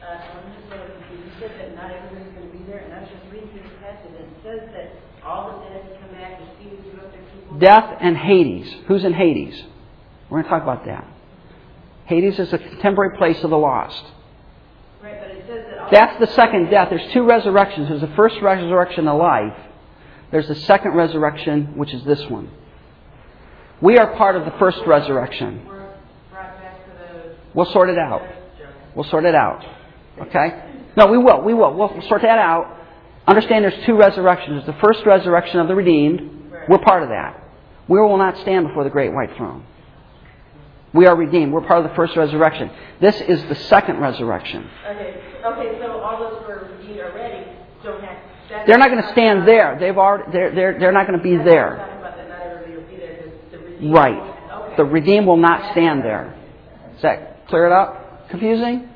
Uh, I'm just going to you said that not everybody's going to be there, and I was just reading through the passage, and it says that all the dead come back and see who up their people. Death and Hades. Who's in Hades? We're going to talk about that. Hades is a contemporary place of the lost. Right, but it says that all That's the second death. There's two resurrections. There's the first resurrection of life. There's the second resurrection, which is this one. We are part of the first resurrection. We'll sort it out. We'll sort it out. Okay? No, we will. We will. We'll sort that out. Understand there's two resurrections. There's the first resurrection of the redeemed. We're part of that. We will not stand before the Great White Throne. We are redeemed. We're part of the first resurrection. This is the second resurrection. Okay, Okay. So all those who are redeemed already don't have to. They're not going to stand there. They've already. They're. They're. They're not going to be there. Right. The redeemed will not stand there. Does that clear it up? Confusing?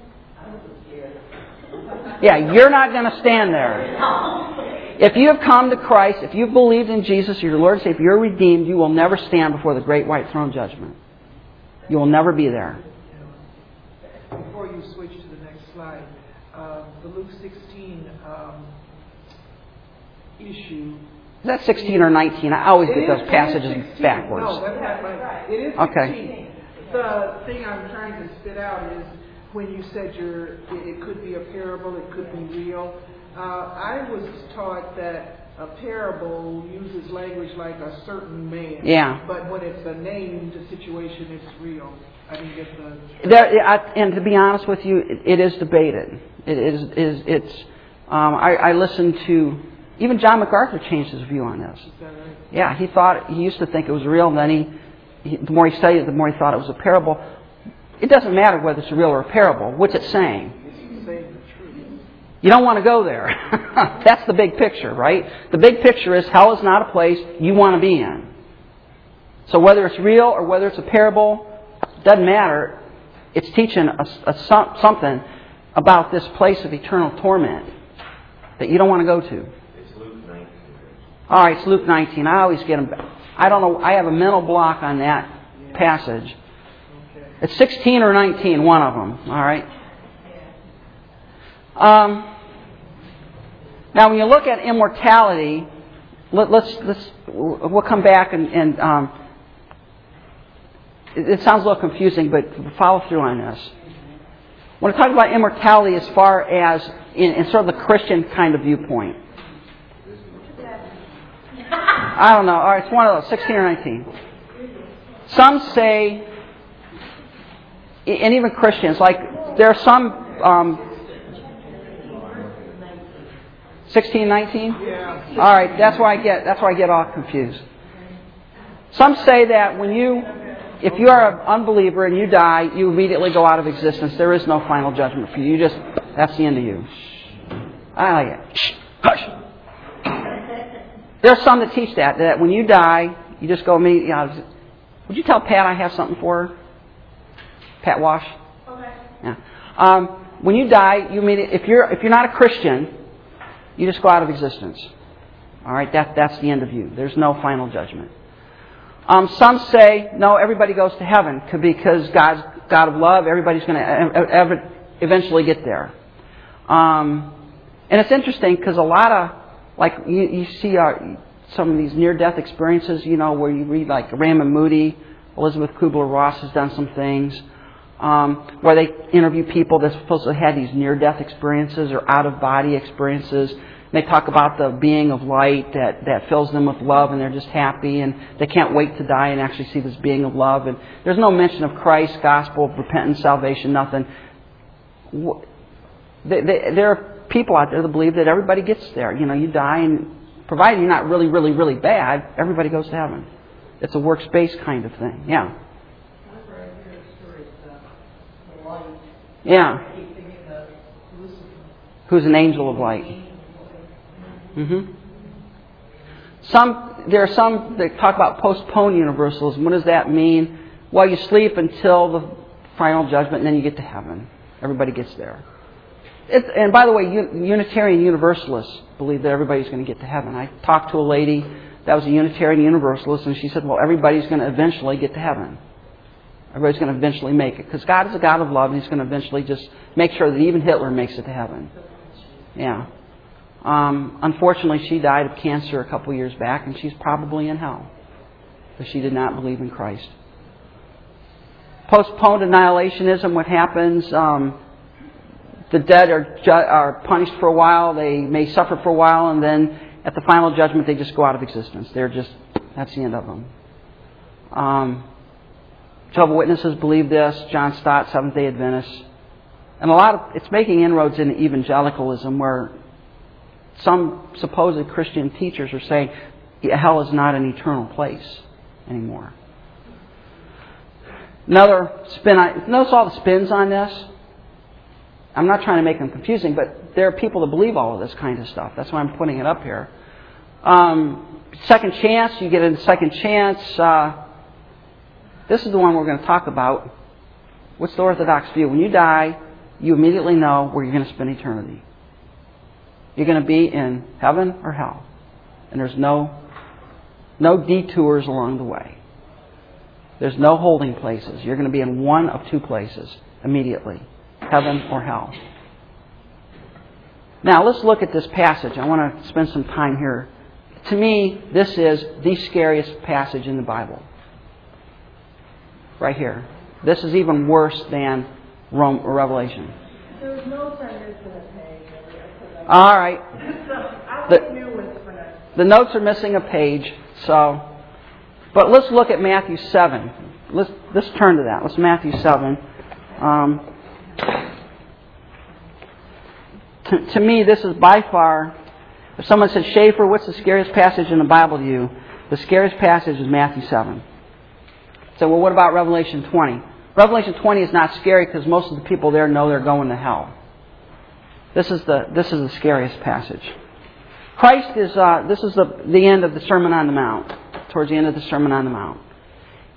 Yeah, you're not going to stand there. If you have come to Christ, if you've believed in Jesus, your Lord and Savior, if you're redeemed, you will never stand before the Great White Throne Judgment. You will never be there. Before you switch to the next slide, uh, the Luke sixteen. Um, Issue. Is that sixteen or nineteen? I always get those passages backwards. No, that's not right. It is sixteen. Okay. The thing I'm trying to spit out is when you said you're, it could be a parable, it could be real. Uh, I was taught that a parable uses language like a certain man. Yeah. But when it's a named situation, it's real. I didn't get the. There, I, and to be honest with you, it, it is debated. It is. Is it's. Um, I, I listened to. Even John MacArthur changed his view on this. Yeah, he thought he used to think it was real, and then he, he, the more he studied it, the more he thought it was a parable. It doesn't matter whether it's real or a parable. What's it saying? It's saying the truth. You don't want to go there. That's the big picture, right? The big picture is hell is not a place you want to be in. So whether it's real or whether it's a parable, doesn't matter. It's teaching a, a, something about this place of eternal torment that you don't want to go to. All right, it's Luke nineteen. I always get them. I don't know. I have a mental block on that passage. It's sixteen or nineteen, one of them. All right. Um, now, when you look at immortality, let, let's let's we'll come back and, and um, it, it sounds a little confusing, but follow through on this. want to talk about immortality as far as in, in sort of the Christian kind of viewpoint. I don't know. It's one of those, sixteen or nineteen. Some say, and even Christians, like there are some um, sixteen, nineteen. Yeah. All right, that's why I get that's why I get all confused. Some say that when you, if you are an unbeliever and you die, you immediately go out of existence. There is no final judgment for you. You just, that's the end of you. I like it. Hush. There are some that teach that, that when you die, you just go immediately out of existence. Would you tell Pat I have something for her? Pat Wash? Okay. Yeah. Um, when you die, you immediately, if you're if you're not a Christian, you just go out of existence. All right, that that's the end of you. There's no final judgment. Um, some say, no, everybody goes to heaven because God's God of love. Everybody's going to eventually get there. Um, and it's interesting because a lot of, like, you, you see our, some of these near-death experiences, you know, where you read, like, Raymond Moody, Elizabeth Kubler-Ross has done some things, um, where they interview people that's supposed to have had these near-death experiences or out-of-body experiences. They talk about the being of light that, that fills them with love, and they're just happy, and they can't wait to die and actually see this being of love. And there's no mention of Christ, gospel, repentance, salvation, nothing. There are people out there that believe that everybody gets there. You know, you die, and provided you're not really, really, really bad, everybody goes to heaven. It's a workspace kind of thing. Yeah. Yeah. Who's an angel of light? Mm-hmm. Some, there are some that talk about postpone universalism. What does that mean? Well, you sleep until the final judgment, and then you get to heaven. Everybody gets there. It, and by the way, Unitarian Universalists believe that everybody's going to get to heaven. I talked to a lady that was a Unitarian Universalist, and she said, well, everybody's going to eventually get to heaven. Everybody's going to eventually make it. Because God is a God of love, and He's going to eventually just make sure that even Hitler makes it to heaven. Yeah. Um, unfortunately, she died of cancer a couple years back, and she's probably in hell because she did not believe in Christ. Postponed annihilationism, what happens, um, the dead are, ju- are punished for a while, they may suffer for a while, and then at the final judgment they just go out of existence. They're just, that's the end of them. Um, Jehovah's Witnesses believe this, John Stott, Seventh-day Adventist. And a lot of, it's making inroads into evangelicalism where some supposed Christian teachers are saying hell is not an eternal place anymore. Another spin, on, notice all the spins on this. I'm not trying to make them confusing, but there are people that believe all of this kind of stuff. That's why I'm putting it up here. Um, second chance, you get a second chance. Uh, this is the one we're going to talk about. What's the Orthodox view? When you die, you immediately know where you're going to spend eternity. You're going to be in heaven or hell. And there's no no detours along the way. There's no holding places. You're going to be in one of two places immediately, heaven or hell. Now, let's look at this passage. I want to spend some time here. To me, this is the scariest passage in the Bible. Right here. This is even worse than Rome or Revelation. There's no sentence in the page. All right. The, the notes are missing a page, so. But let's look at Matthew seven. Let's let's turn to that. Let's Matthew seven. Um, to, to me, this is by far. If someone said, Schaefer, what's the scariest passage in the Bible to you? The scariest passage is Matthew seven. So, well, what about Revelation twenty? Revelation twenty is not scary because most of the people there know they're going to hell. This is the this is the scariest passage. Christ is uh, this is the the end of the Sermon on the Mount, towards the end of the Sermon on the Mount.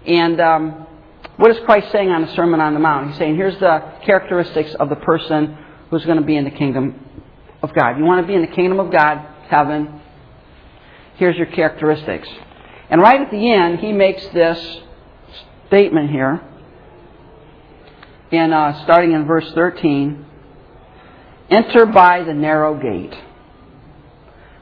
And um, what is Christ saying on the Sermon on the Mount? He's saying, here's the characteristics of the person who's going to be in the kingdom of God. You want to be in the kingdom of God, heaven. Here's your characteristics. And right at the end, he makes this statement here, in uh, starting in verse thirteen. Enter by the narrow gate.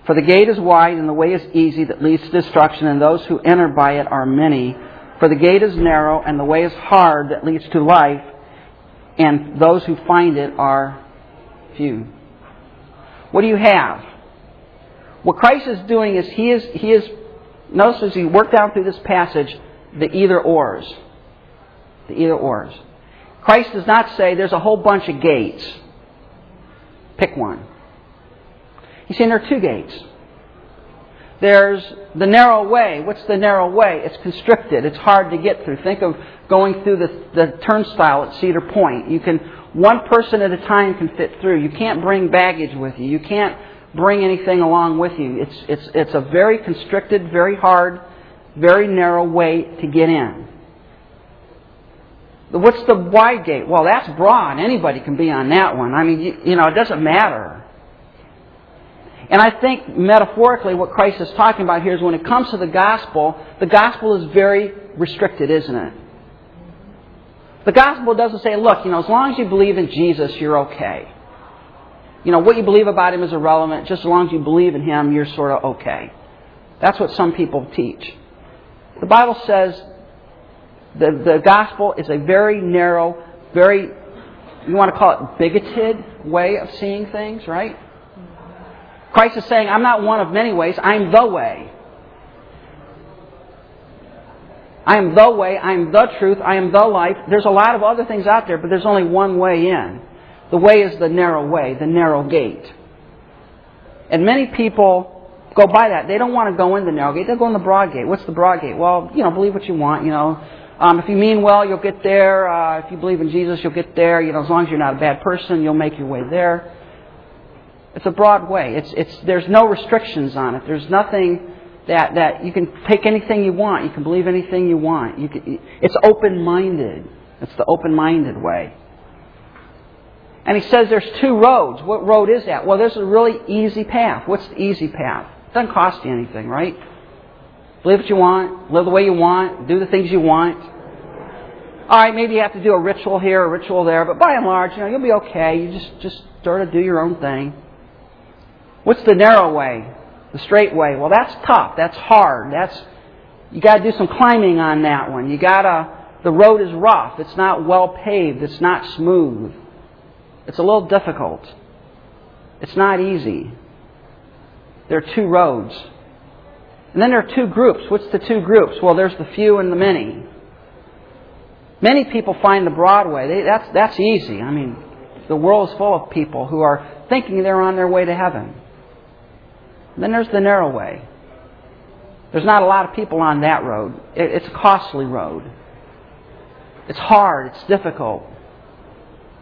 For the gate is wide and the way is easy that leads to destruction, and those who enter by it are many. For the gate is narrow and the way is hard that leads to life, and those who find it are few. What do you have? What Christ is doing is he is, he is notice as he worked down through this passage, the either-ors. The either-ors. Christ does not say there's a whole bunch of gates. Pick one. He's saying there are two gates. There's the narrow way. What's the narrow way? It's constricted. It's hard to get through. Think of going through the, the turnstile at Cedar Point. You can, one person at a time can fit through. You can't bring baggage with you. You can't bring anything along with you. It's it's it's a very constricted, very hard, very narrow way to get in. What's the wide gate? Well, that's broad. Anybody can be on that one. I mean, you, you know, it doesn't matter. And I think metaphorically what Christ is talking about here is when it comes to the gospel, the gospel is very restricted, isn't it? The gospel doesn't say, look, you know, as long as you believe in Jesus, you're okay. You know, what you believe about Him is irrelevant. Just as long as you believe in Him, you're sort of okay. That's what some people teach. The Bible says the, the gospel is a very narrow, very, you want to call it bigoted way of seeing things, right? Christ is saying, I'm not one of many ways, I'm the way. I am the way, I am the truth, I am the life. There's a lot of other things out there, but there's only one way in. The way is the narrow way, the narrow gate. And many people go by that. They don't want to go in the narrow gate. They'll go in the broad gate. What's the broad gate? Well, you know, believe what you want, you know. Um, if you mean well, you'll get there. Uh, if you believe in Jesus, you'll get there. You know, as long as you're not a bad person, you'll make your way there. It's a broad way. It's it's there's no restrictions on it. There's nothing that, that you can take anything you want. You can believe anything you want. You can, it's open-minded. It's the open-minded way. And he says there's two roads. What road is that? Well, there's a really easy path. What's the easy path? It doesn't cost you anything, right? Believe what you want, live the way you want, do the things you want. All right, maybe you have to do a ritual here, a ritual there, but by and large, you know, you'll be okay. You just, just sort of do your own thing. What's the narrow way? The straight way? Well, that's tough. That's hard. That's you got to do some climbing on that one. You got to. The road is rough. It's not well paved. It's not smooth. It's a little difficult. It's not easy. There are two roads. And then there are two groups. What's the two groups? Well, there's the few and the many. Many people find the broad way. They, that's, that's easy. I mean, the world is full of people who are thinking they're on their way to heaven. And then there's the narrow way. There's not a lot of people on that road. It, it's a costly road. It's hard. It's difficult.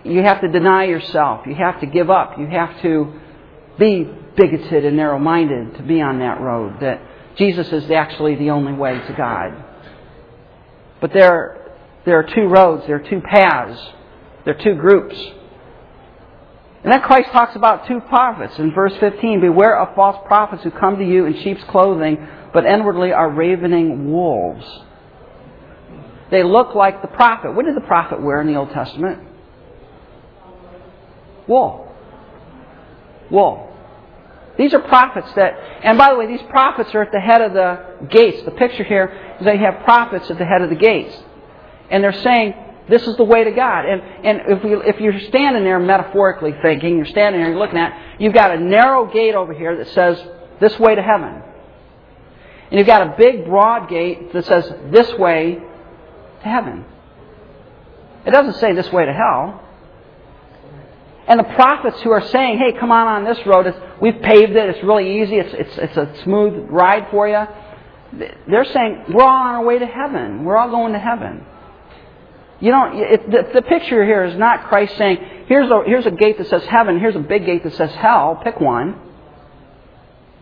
You have to deny yourself. You have to give up. You have to be bigoted and narrow-minded to be on that road, that Jesus is actually the only way to God. But there, there are two roads. There are two paths. There are two groups. And then Christ talks about two prophets. In verse fifteen, beware of false prophets who come to you in sheep's clothing, but inwardly are ravening wolves. They look like the prophet. What did the prophet wear in the Old Testament? Wool. Wool. These are prophets that, and by the way, these prophets are at the head of the gates. The picture here is they have prophets at the head of the gates. And they're saying, this is the way to God. And and if, you, if you're standing there metaphorically thinking, you're standing there, you're looking at it, you've got a narrow gate over here that says, this way to heaven. And you've got a big, broad gate that says, this way to heaven. It doesn't say this way to hell. And the prophets who are saying, hey, come on on this road, it's, we've paved it, it's really easy, it's, it's, it's a smooth ride for you. They're saying, we're all on our way to heaven. We're all going to heaven. You don't, it, the, the picture here is not Christ saying, here's a, here's a gate that says heaven, here's a big gate that says hell, pick one.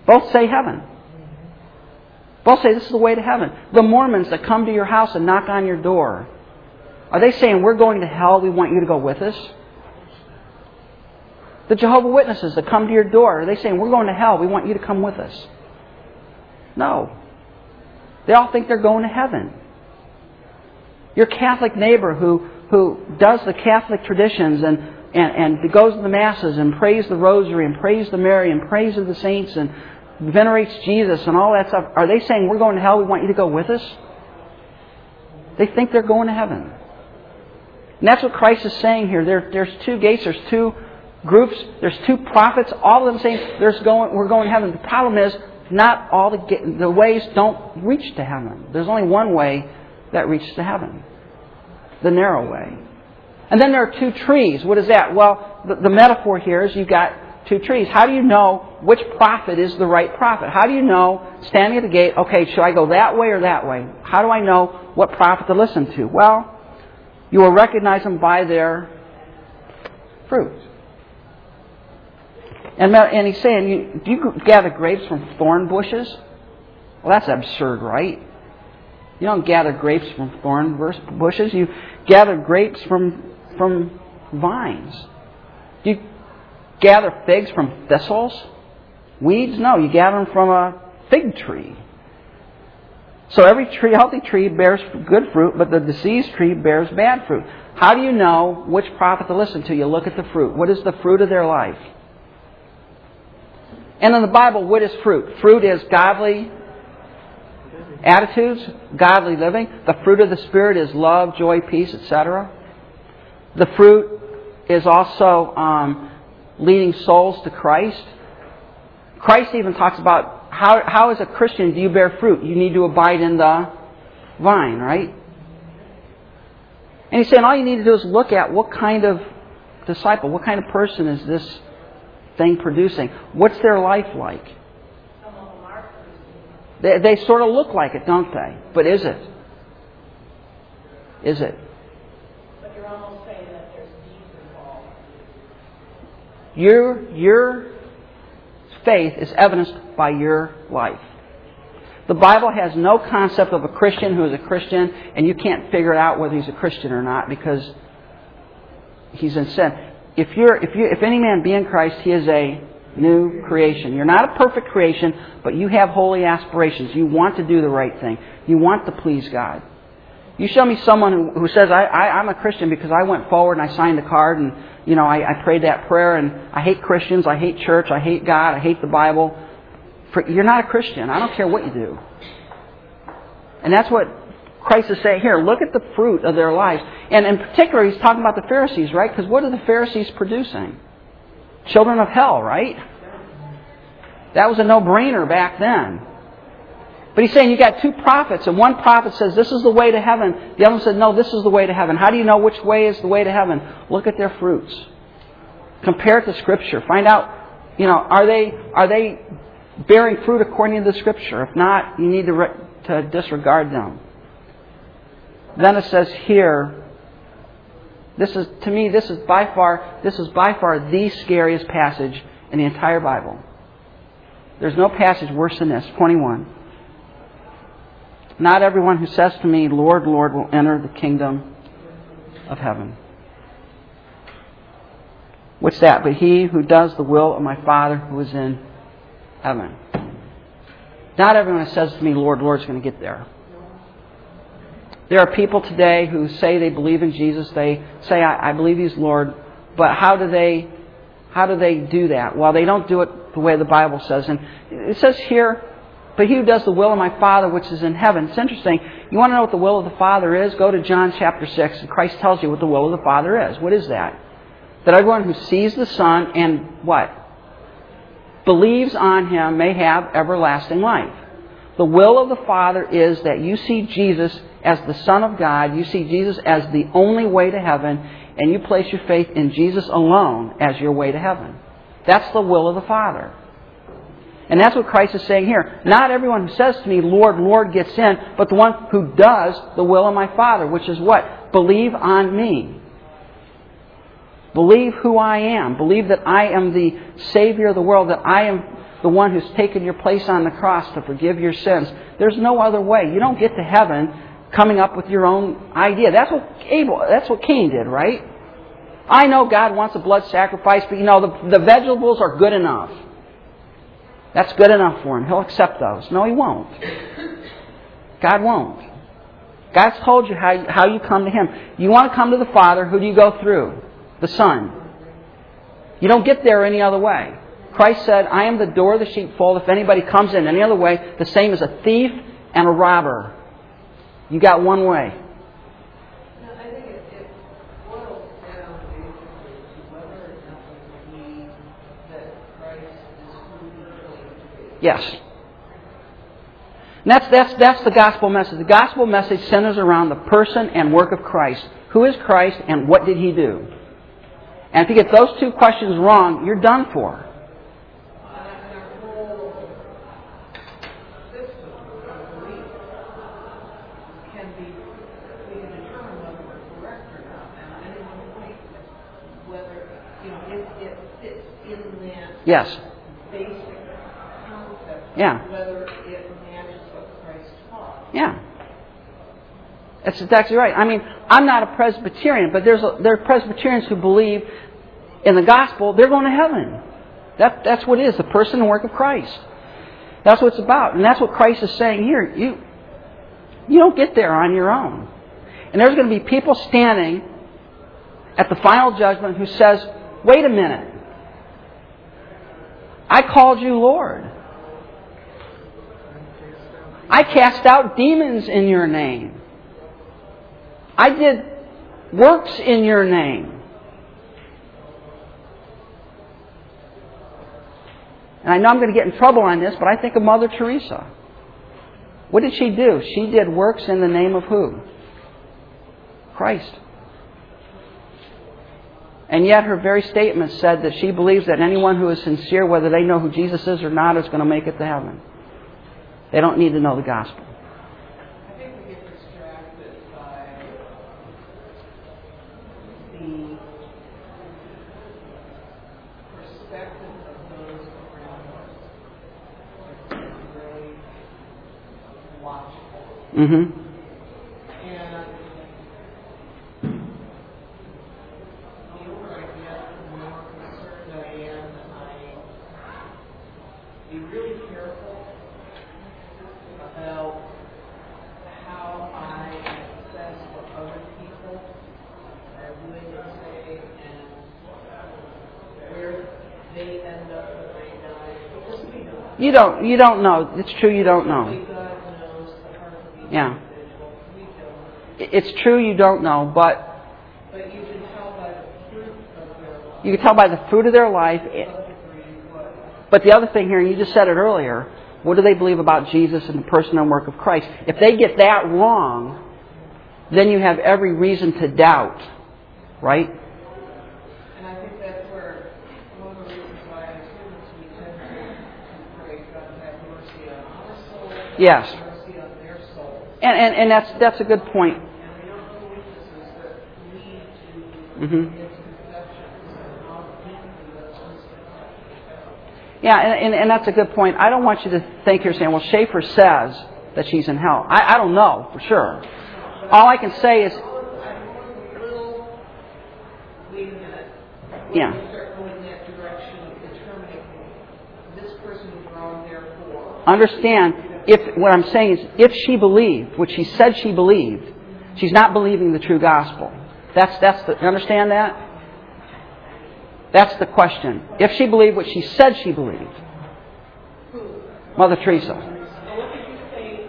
Both say heaven. Both say this is the way to heaven. The Mormons that come to your house and knock on your door, are they saying, we're going to hell, we want you to go with us? The Jehovah's Witnesses that come to your door, are they saying, we're going to hell, we want you to come with us? No. They all think they're going to heaven. Your Catholic neighbor who, who does the Catholic traditions and, and, and goes to the Masses and prays the Rosary and prays the Mary and prays of the Saints and venerates Jesus and all that stuff, are they saying, we're going to hell, we want you to go with us? They think they're going to heaven. And that's what Christ is saying here. There, there's two gates, there's two groups, there's two prophets, all of them saying there's going, we're going to heaven. The problem is not all the, the ways don't reach to heaven. There's only one way that reaches to heaven, the narrow way. And then there are two trees. What is that? Well, the, the metaphor here is you've got two trees. How do you know which prophet is the right prophet? How do you know, standing at the gate, okay, should I go that way or that way? How do I know what prophet to listen to? Well, you will recognize them by their fruit. And, and he's saying, you, do you gather grapes from thorn bushes? Well, that's absurd, right? You don't gather grapes from thorn bushes. You gather grapes from from vines. Do you gather figs from thistles? Weeds? No, you gather them from a fig tree. So every tree, healthy tree bears good fruit, but the diseased tree bears bad fruit. How do you know which prophet to listen to? You look at the fruit. What is the fruit of their life? And in the Bible, what is fruit? Fruit is godly attitudes, godly living. The fruit of the Spirit is love, joy, peace, et cetera. The fruit is also um, leading souls to Christ. Christ even talks about How, how as a Christian do you bear fruit? You need to abide in the vine, right? And he's saying all you need to do is look at what kind of disciple, what kind of person is this thing producing? What's their life like? They, they sort of look like it, don't they? But is it? Is it? But you're almost saying that there's deeds involved. Your, your faith is evidenced by your life. The Bible has no concept of a Christian who is a Christian, and you can't figure out whether he's a Christian or not because he's in sin. If you're, if you, if any man be in Christ, he is a new creation. You're not a perfect creation, but you have holy aspirations. You want to do the right thing. You want to please God. You show me someone who, who says, I, I, I'm a Christian because I went forward and I signed a card and you know I, I prayed that prayer and I hate Christians, I hate church, I hate God, I hate the Bible. You're not a Christian. I don't care what you do. And that's what Christ is saying here. Look at the fruit of their lives. And in particular, he's talking about the Pharisees, right? Because what are the Pharisees producing? Children of hell, right? That was a no-brainer back then. But he's saying you got two prophets, and one prophet says, this is the way to heaven. The other one said, no, this is the way to heaven. How do you know which way is the way to heaven? Look at their fruits. Compare it to Scripture. Find out, you know, are they are they bearing fruit according to the Scripture? If not, you need to, re- to disregard them. Then it says here, this is to me, this is by far, this is by far the scariest passage in the entire Bible. There's no passage worse than this. twenty-one. Not everyone who says to me, Lord, Lord, will enter the kingdom of heaven. What's that? But he who does the will of my Father who is in heaven. Not everyone who says to me, Lord, Lord, is going to get there. There are people today who say they believe in Jesus. They say, I, I believe he's Lord. But how do they, how do they do that? Well, they don't do it the way the Bible says. And it says here, but he who does the will of my Father which is in heaven. It's interesting. You want to know what the will of the Father is? Go to John chapter six, and Christ tells you what the will of the Father is. What is that? That everyone who sees the Son and what? Believes on him may have everlasting life. The will of the Father is that you see Jesus as the Son of God, you see Jesus as the only way to heaven, and you place your faith in Jesus alone as your way to heaven. That's the will of the Father. And that's what Christ is saying here. Not everyone who says to me, Lord, Lord, gets in, but the one who does the will of my Father, which is what? Believe on me. Believe who I am. Believe that I am the Savior of the world, that I am the one who's taken your place on the cross to forgive your sins. There's no other way. You don't get to heaven coming up with your own idea. That's what Abel, that's what Cain did, right? I know God wants a blood sacrifice, but you know, the, the vegetables are good enough. That's good enough for him. He'll accept those. No, he won't. God won't. God's told you how you, how you come to him. You want to come to the Father, who do you go through? The Son. You don't get there any other way. Christ said, I am the door of the sheepfold. If anybody comes in any other way, the same as a thief and a robber. You got one way. No, I think it, it, Yes. And that's, that's, that's the gospel message. The gospel message centers around the person and work of Christ. Who is Christ and what did he do? And if you get those two questions wrong, you're done for. Yes. Basic concept. Yeah. Whether it matches what Christ taught. Yeah. That's exactly right. I mean, I'm not a Presbyterian, but there's a, there are Presbyterians who believe in the gospel. They're going to heaven. That that's what it is, the person and work of Christ. That's what it's about, and that's what Christ is saying here. You you don't get there on your own, and there's going to be people standing at the final judgment who says, "Wait a minute. I called you Lord. I cast out demons in your name. I did works in your name." And I know I'm going to get in trouble on this, but I think of Mother Teresa. What did she do? She did works in the name of who? Christ. And yet her very statement said that she believes that anyone who is sincere, whether they know who Jesus is or not, is going to make it to heaven. They don't need to know the gospel. I think we get distracted by the perspective of those around us. It's really watchful. Mm-hmm. You don't. You don't know. It's true. You don't know. Yeah. It's true. You don't know, but you can tell by the fruit of their life. But the other thing here, and you just said it earlier, what do they believe about Jesus and the person and work of Christ? If they get that wrong, then you have every reason to doubt, right? Yes. And, and and that's that's a good point. Mm-hmm. Yeah, and, and, and that's a good point. I don't want you to think you're saying, well, Schaefer says that she's in hell. I, I don't know for sure. All I can say is... Yeah. Understand, if what I'm saying is, if she believed what she said she believed, she's not believing the true gospel. That's that's the understand that? That's the question. If she believed what she said she believed. Mother Teresa. What did you say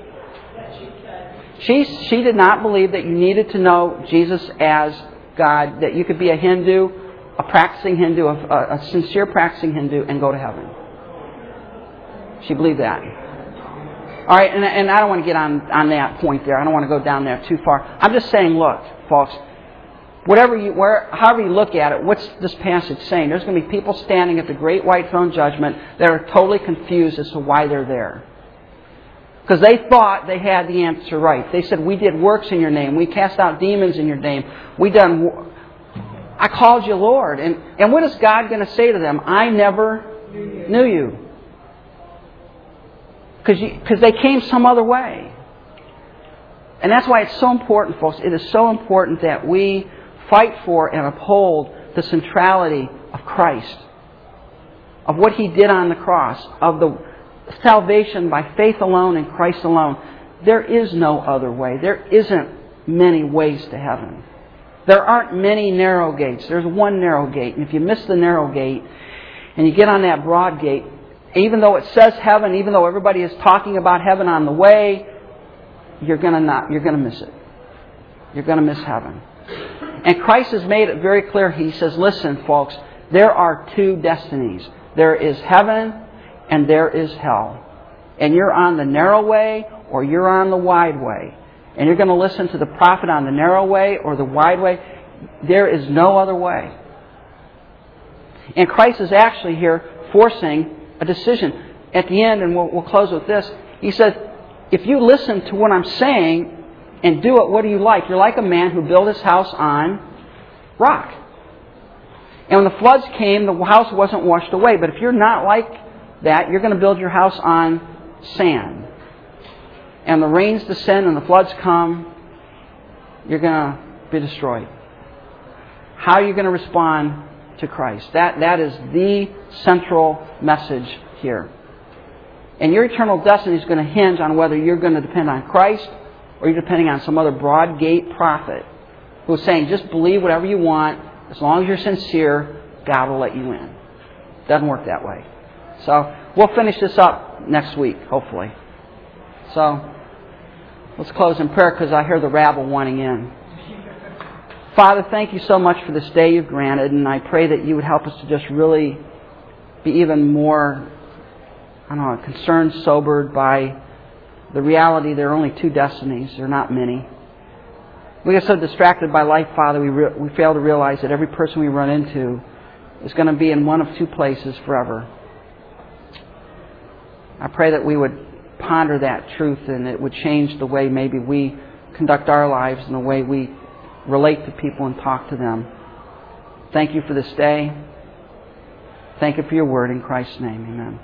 that she said? She she did not believe that you needed to know Jesus as God, that you could be a Hindu, a practicing Hindu, a, a sincere practicing Hindu, and go to heaven. She believed that. All right, and, and I don't want to get on, on that point there. I don't want to go down there too far. I'm just saying, look, folks, whatever you, where, however you look at it, what's this passage saying? There's going to be people standing at the Great White Throne Judgment that are totally confused as to why they're there. Because they thought they had the answer right. They said, we did works in your name. We cast out demons in your name. We done... I called you Lord. And, and what is God going to say to them? I never knew you. Because they came some other way. And that's why it's so important, folks. It is so important that we fight for and uphold the centrality of Christ, of what He did on the cross, of the salvation by faith alone and Christ alone. There is no other way. There isn't many ways to heaven. There aren't many narrow gates. There's one narrow gate. And if you miss the narrow gate and you get on that broad gate, even though it says heaven, even though everybody is talking about heaven on the way, you're going to not, you're going to miss it. You're going to miss heaven. And Christ has made it very clear. He says, listen, folks, there are two destinies. There is heaven and there is hell. And you're on the narrow way or you're on the wide way. And you're going to listen to the prophet on the narrow way or the wide way. There is no other way. And Christ is actually here forcing a decision. At the end, and we'll, we'll close with this, he says, if you listen to what I'm saying and do it, what are you like? You're like a man who built his house on rock. And when the floods came, the house wasn't washed away. But if you're not like that, you're going to build your house on sand. And the rains descend and the floods come, you're going to be destroyed. How are you going to respond to Christ? That, that is the central message here. And your eternal destiny is going to hinge on whether you're going to depend on Christ or you're depending on some other broad gate prophet who's saying, just believe whatever you want. As long as you're sincere, God will let you in. Doesn't work that way. So we'll finish this up next week, hopefully. So let's close in prayer because I hear the rabble wanting in. Father, thank you so much for this day you've granted, and I pray that you would help us to just really be even more, I don't know, concerned, sobered by the reality there are only two destinies. There are not many. We get so distracted by life, Father, we re- we fail to realize that every person we run into is going to be in one of two places forever. I pray that we would ponder that truth and it would change the way maybe we conduct our lives and the way we relate to people and talk to them. Thank you for this day. Thank you for your word. In Christ's name, amen.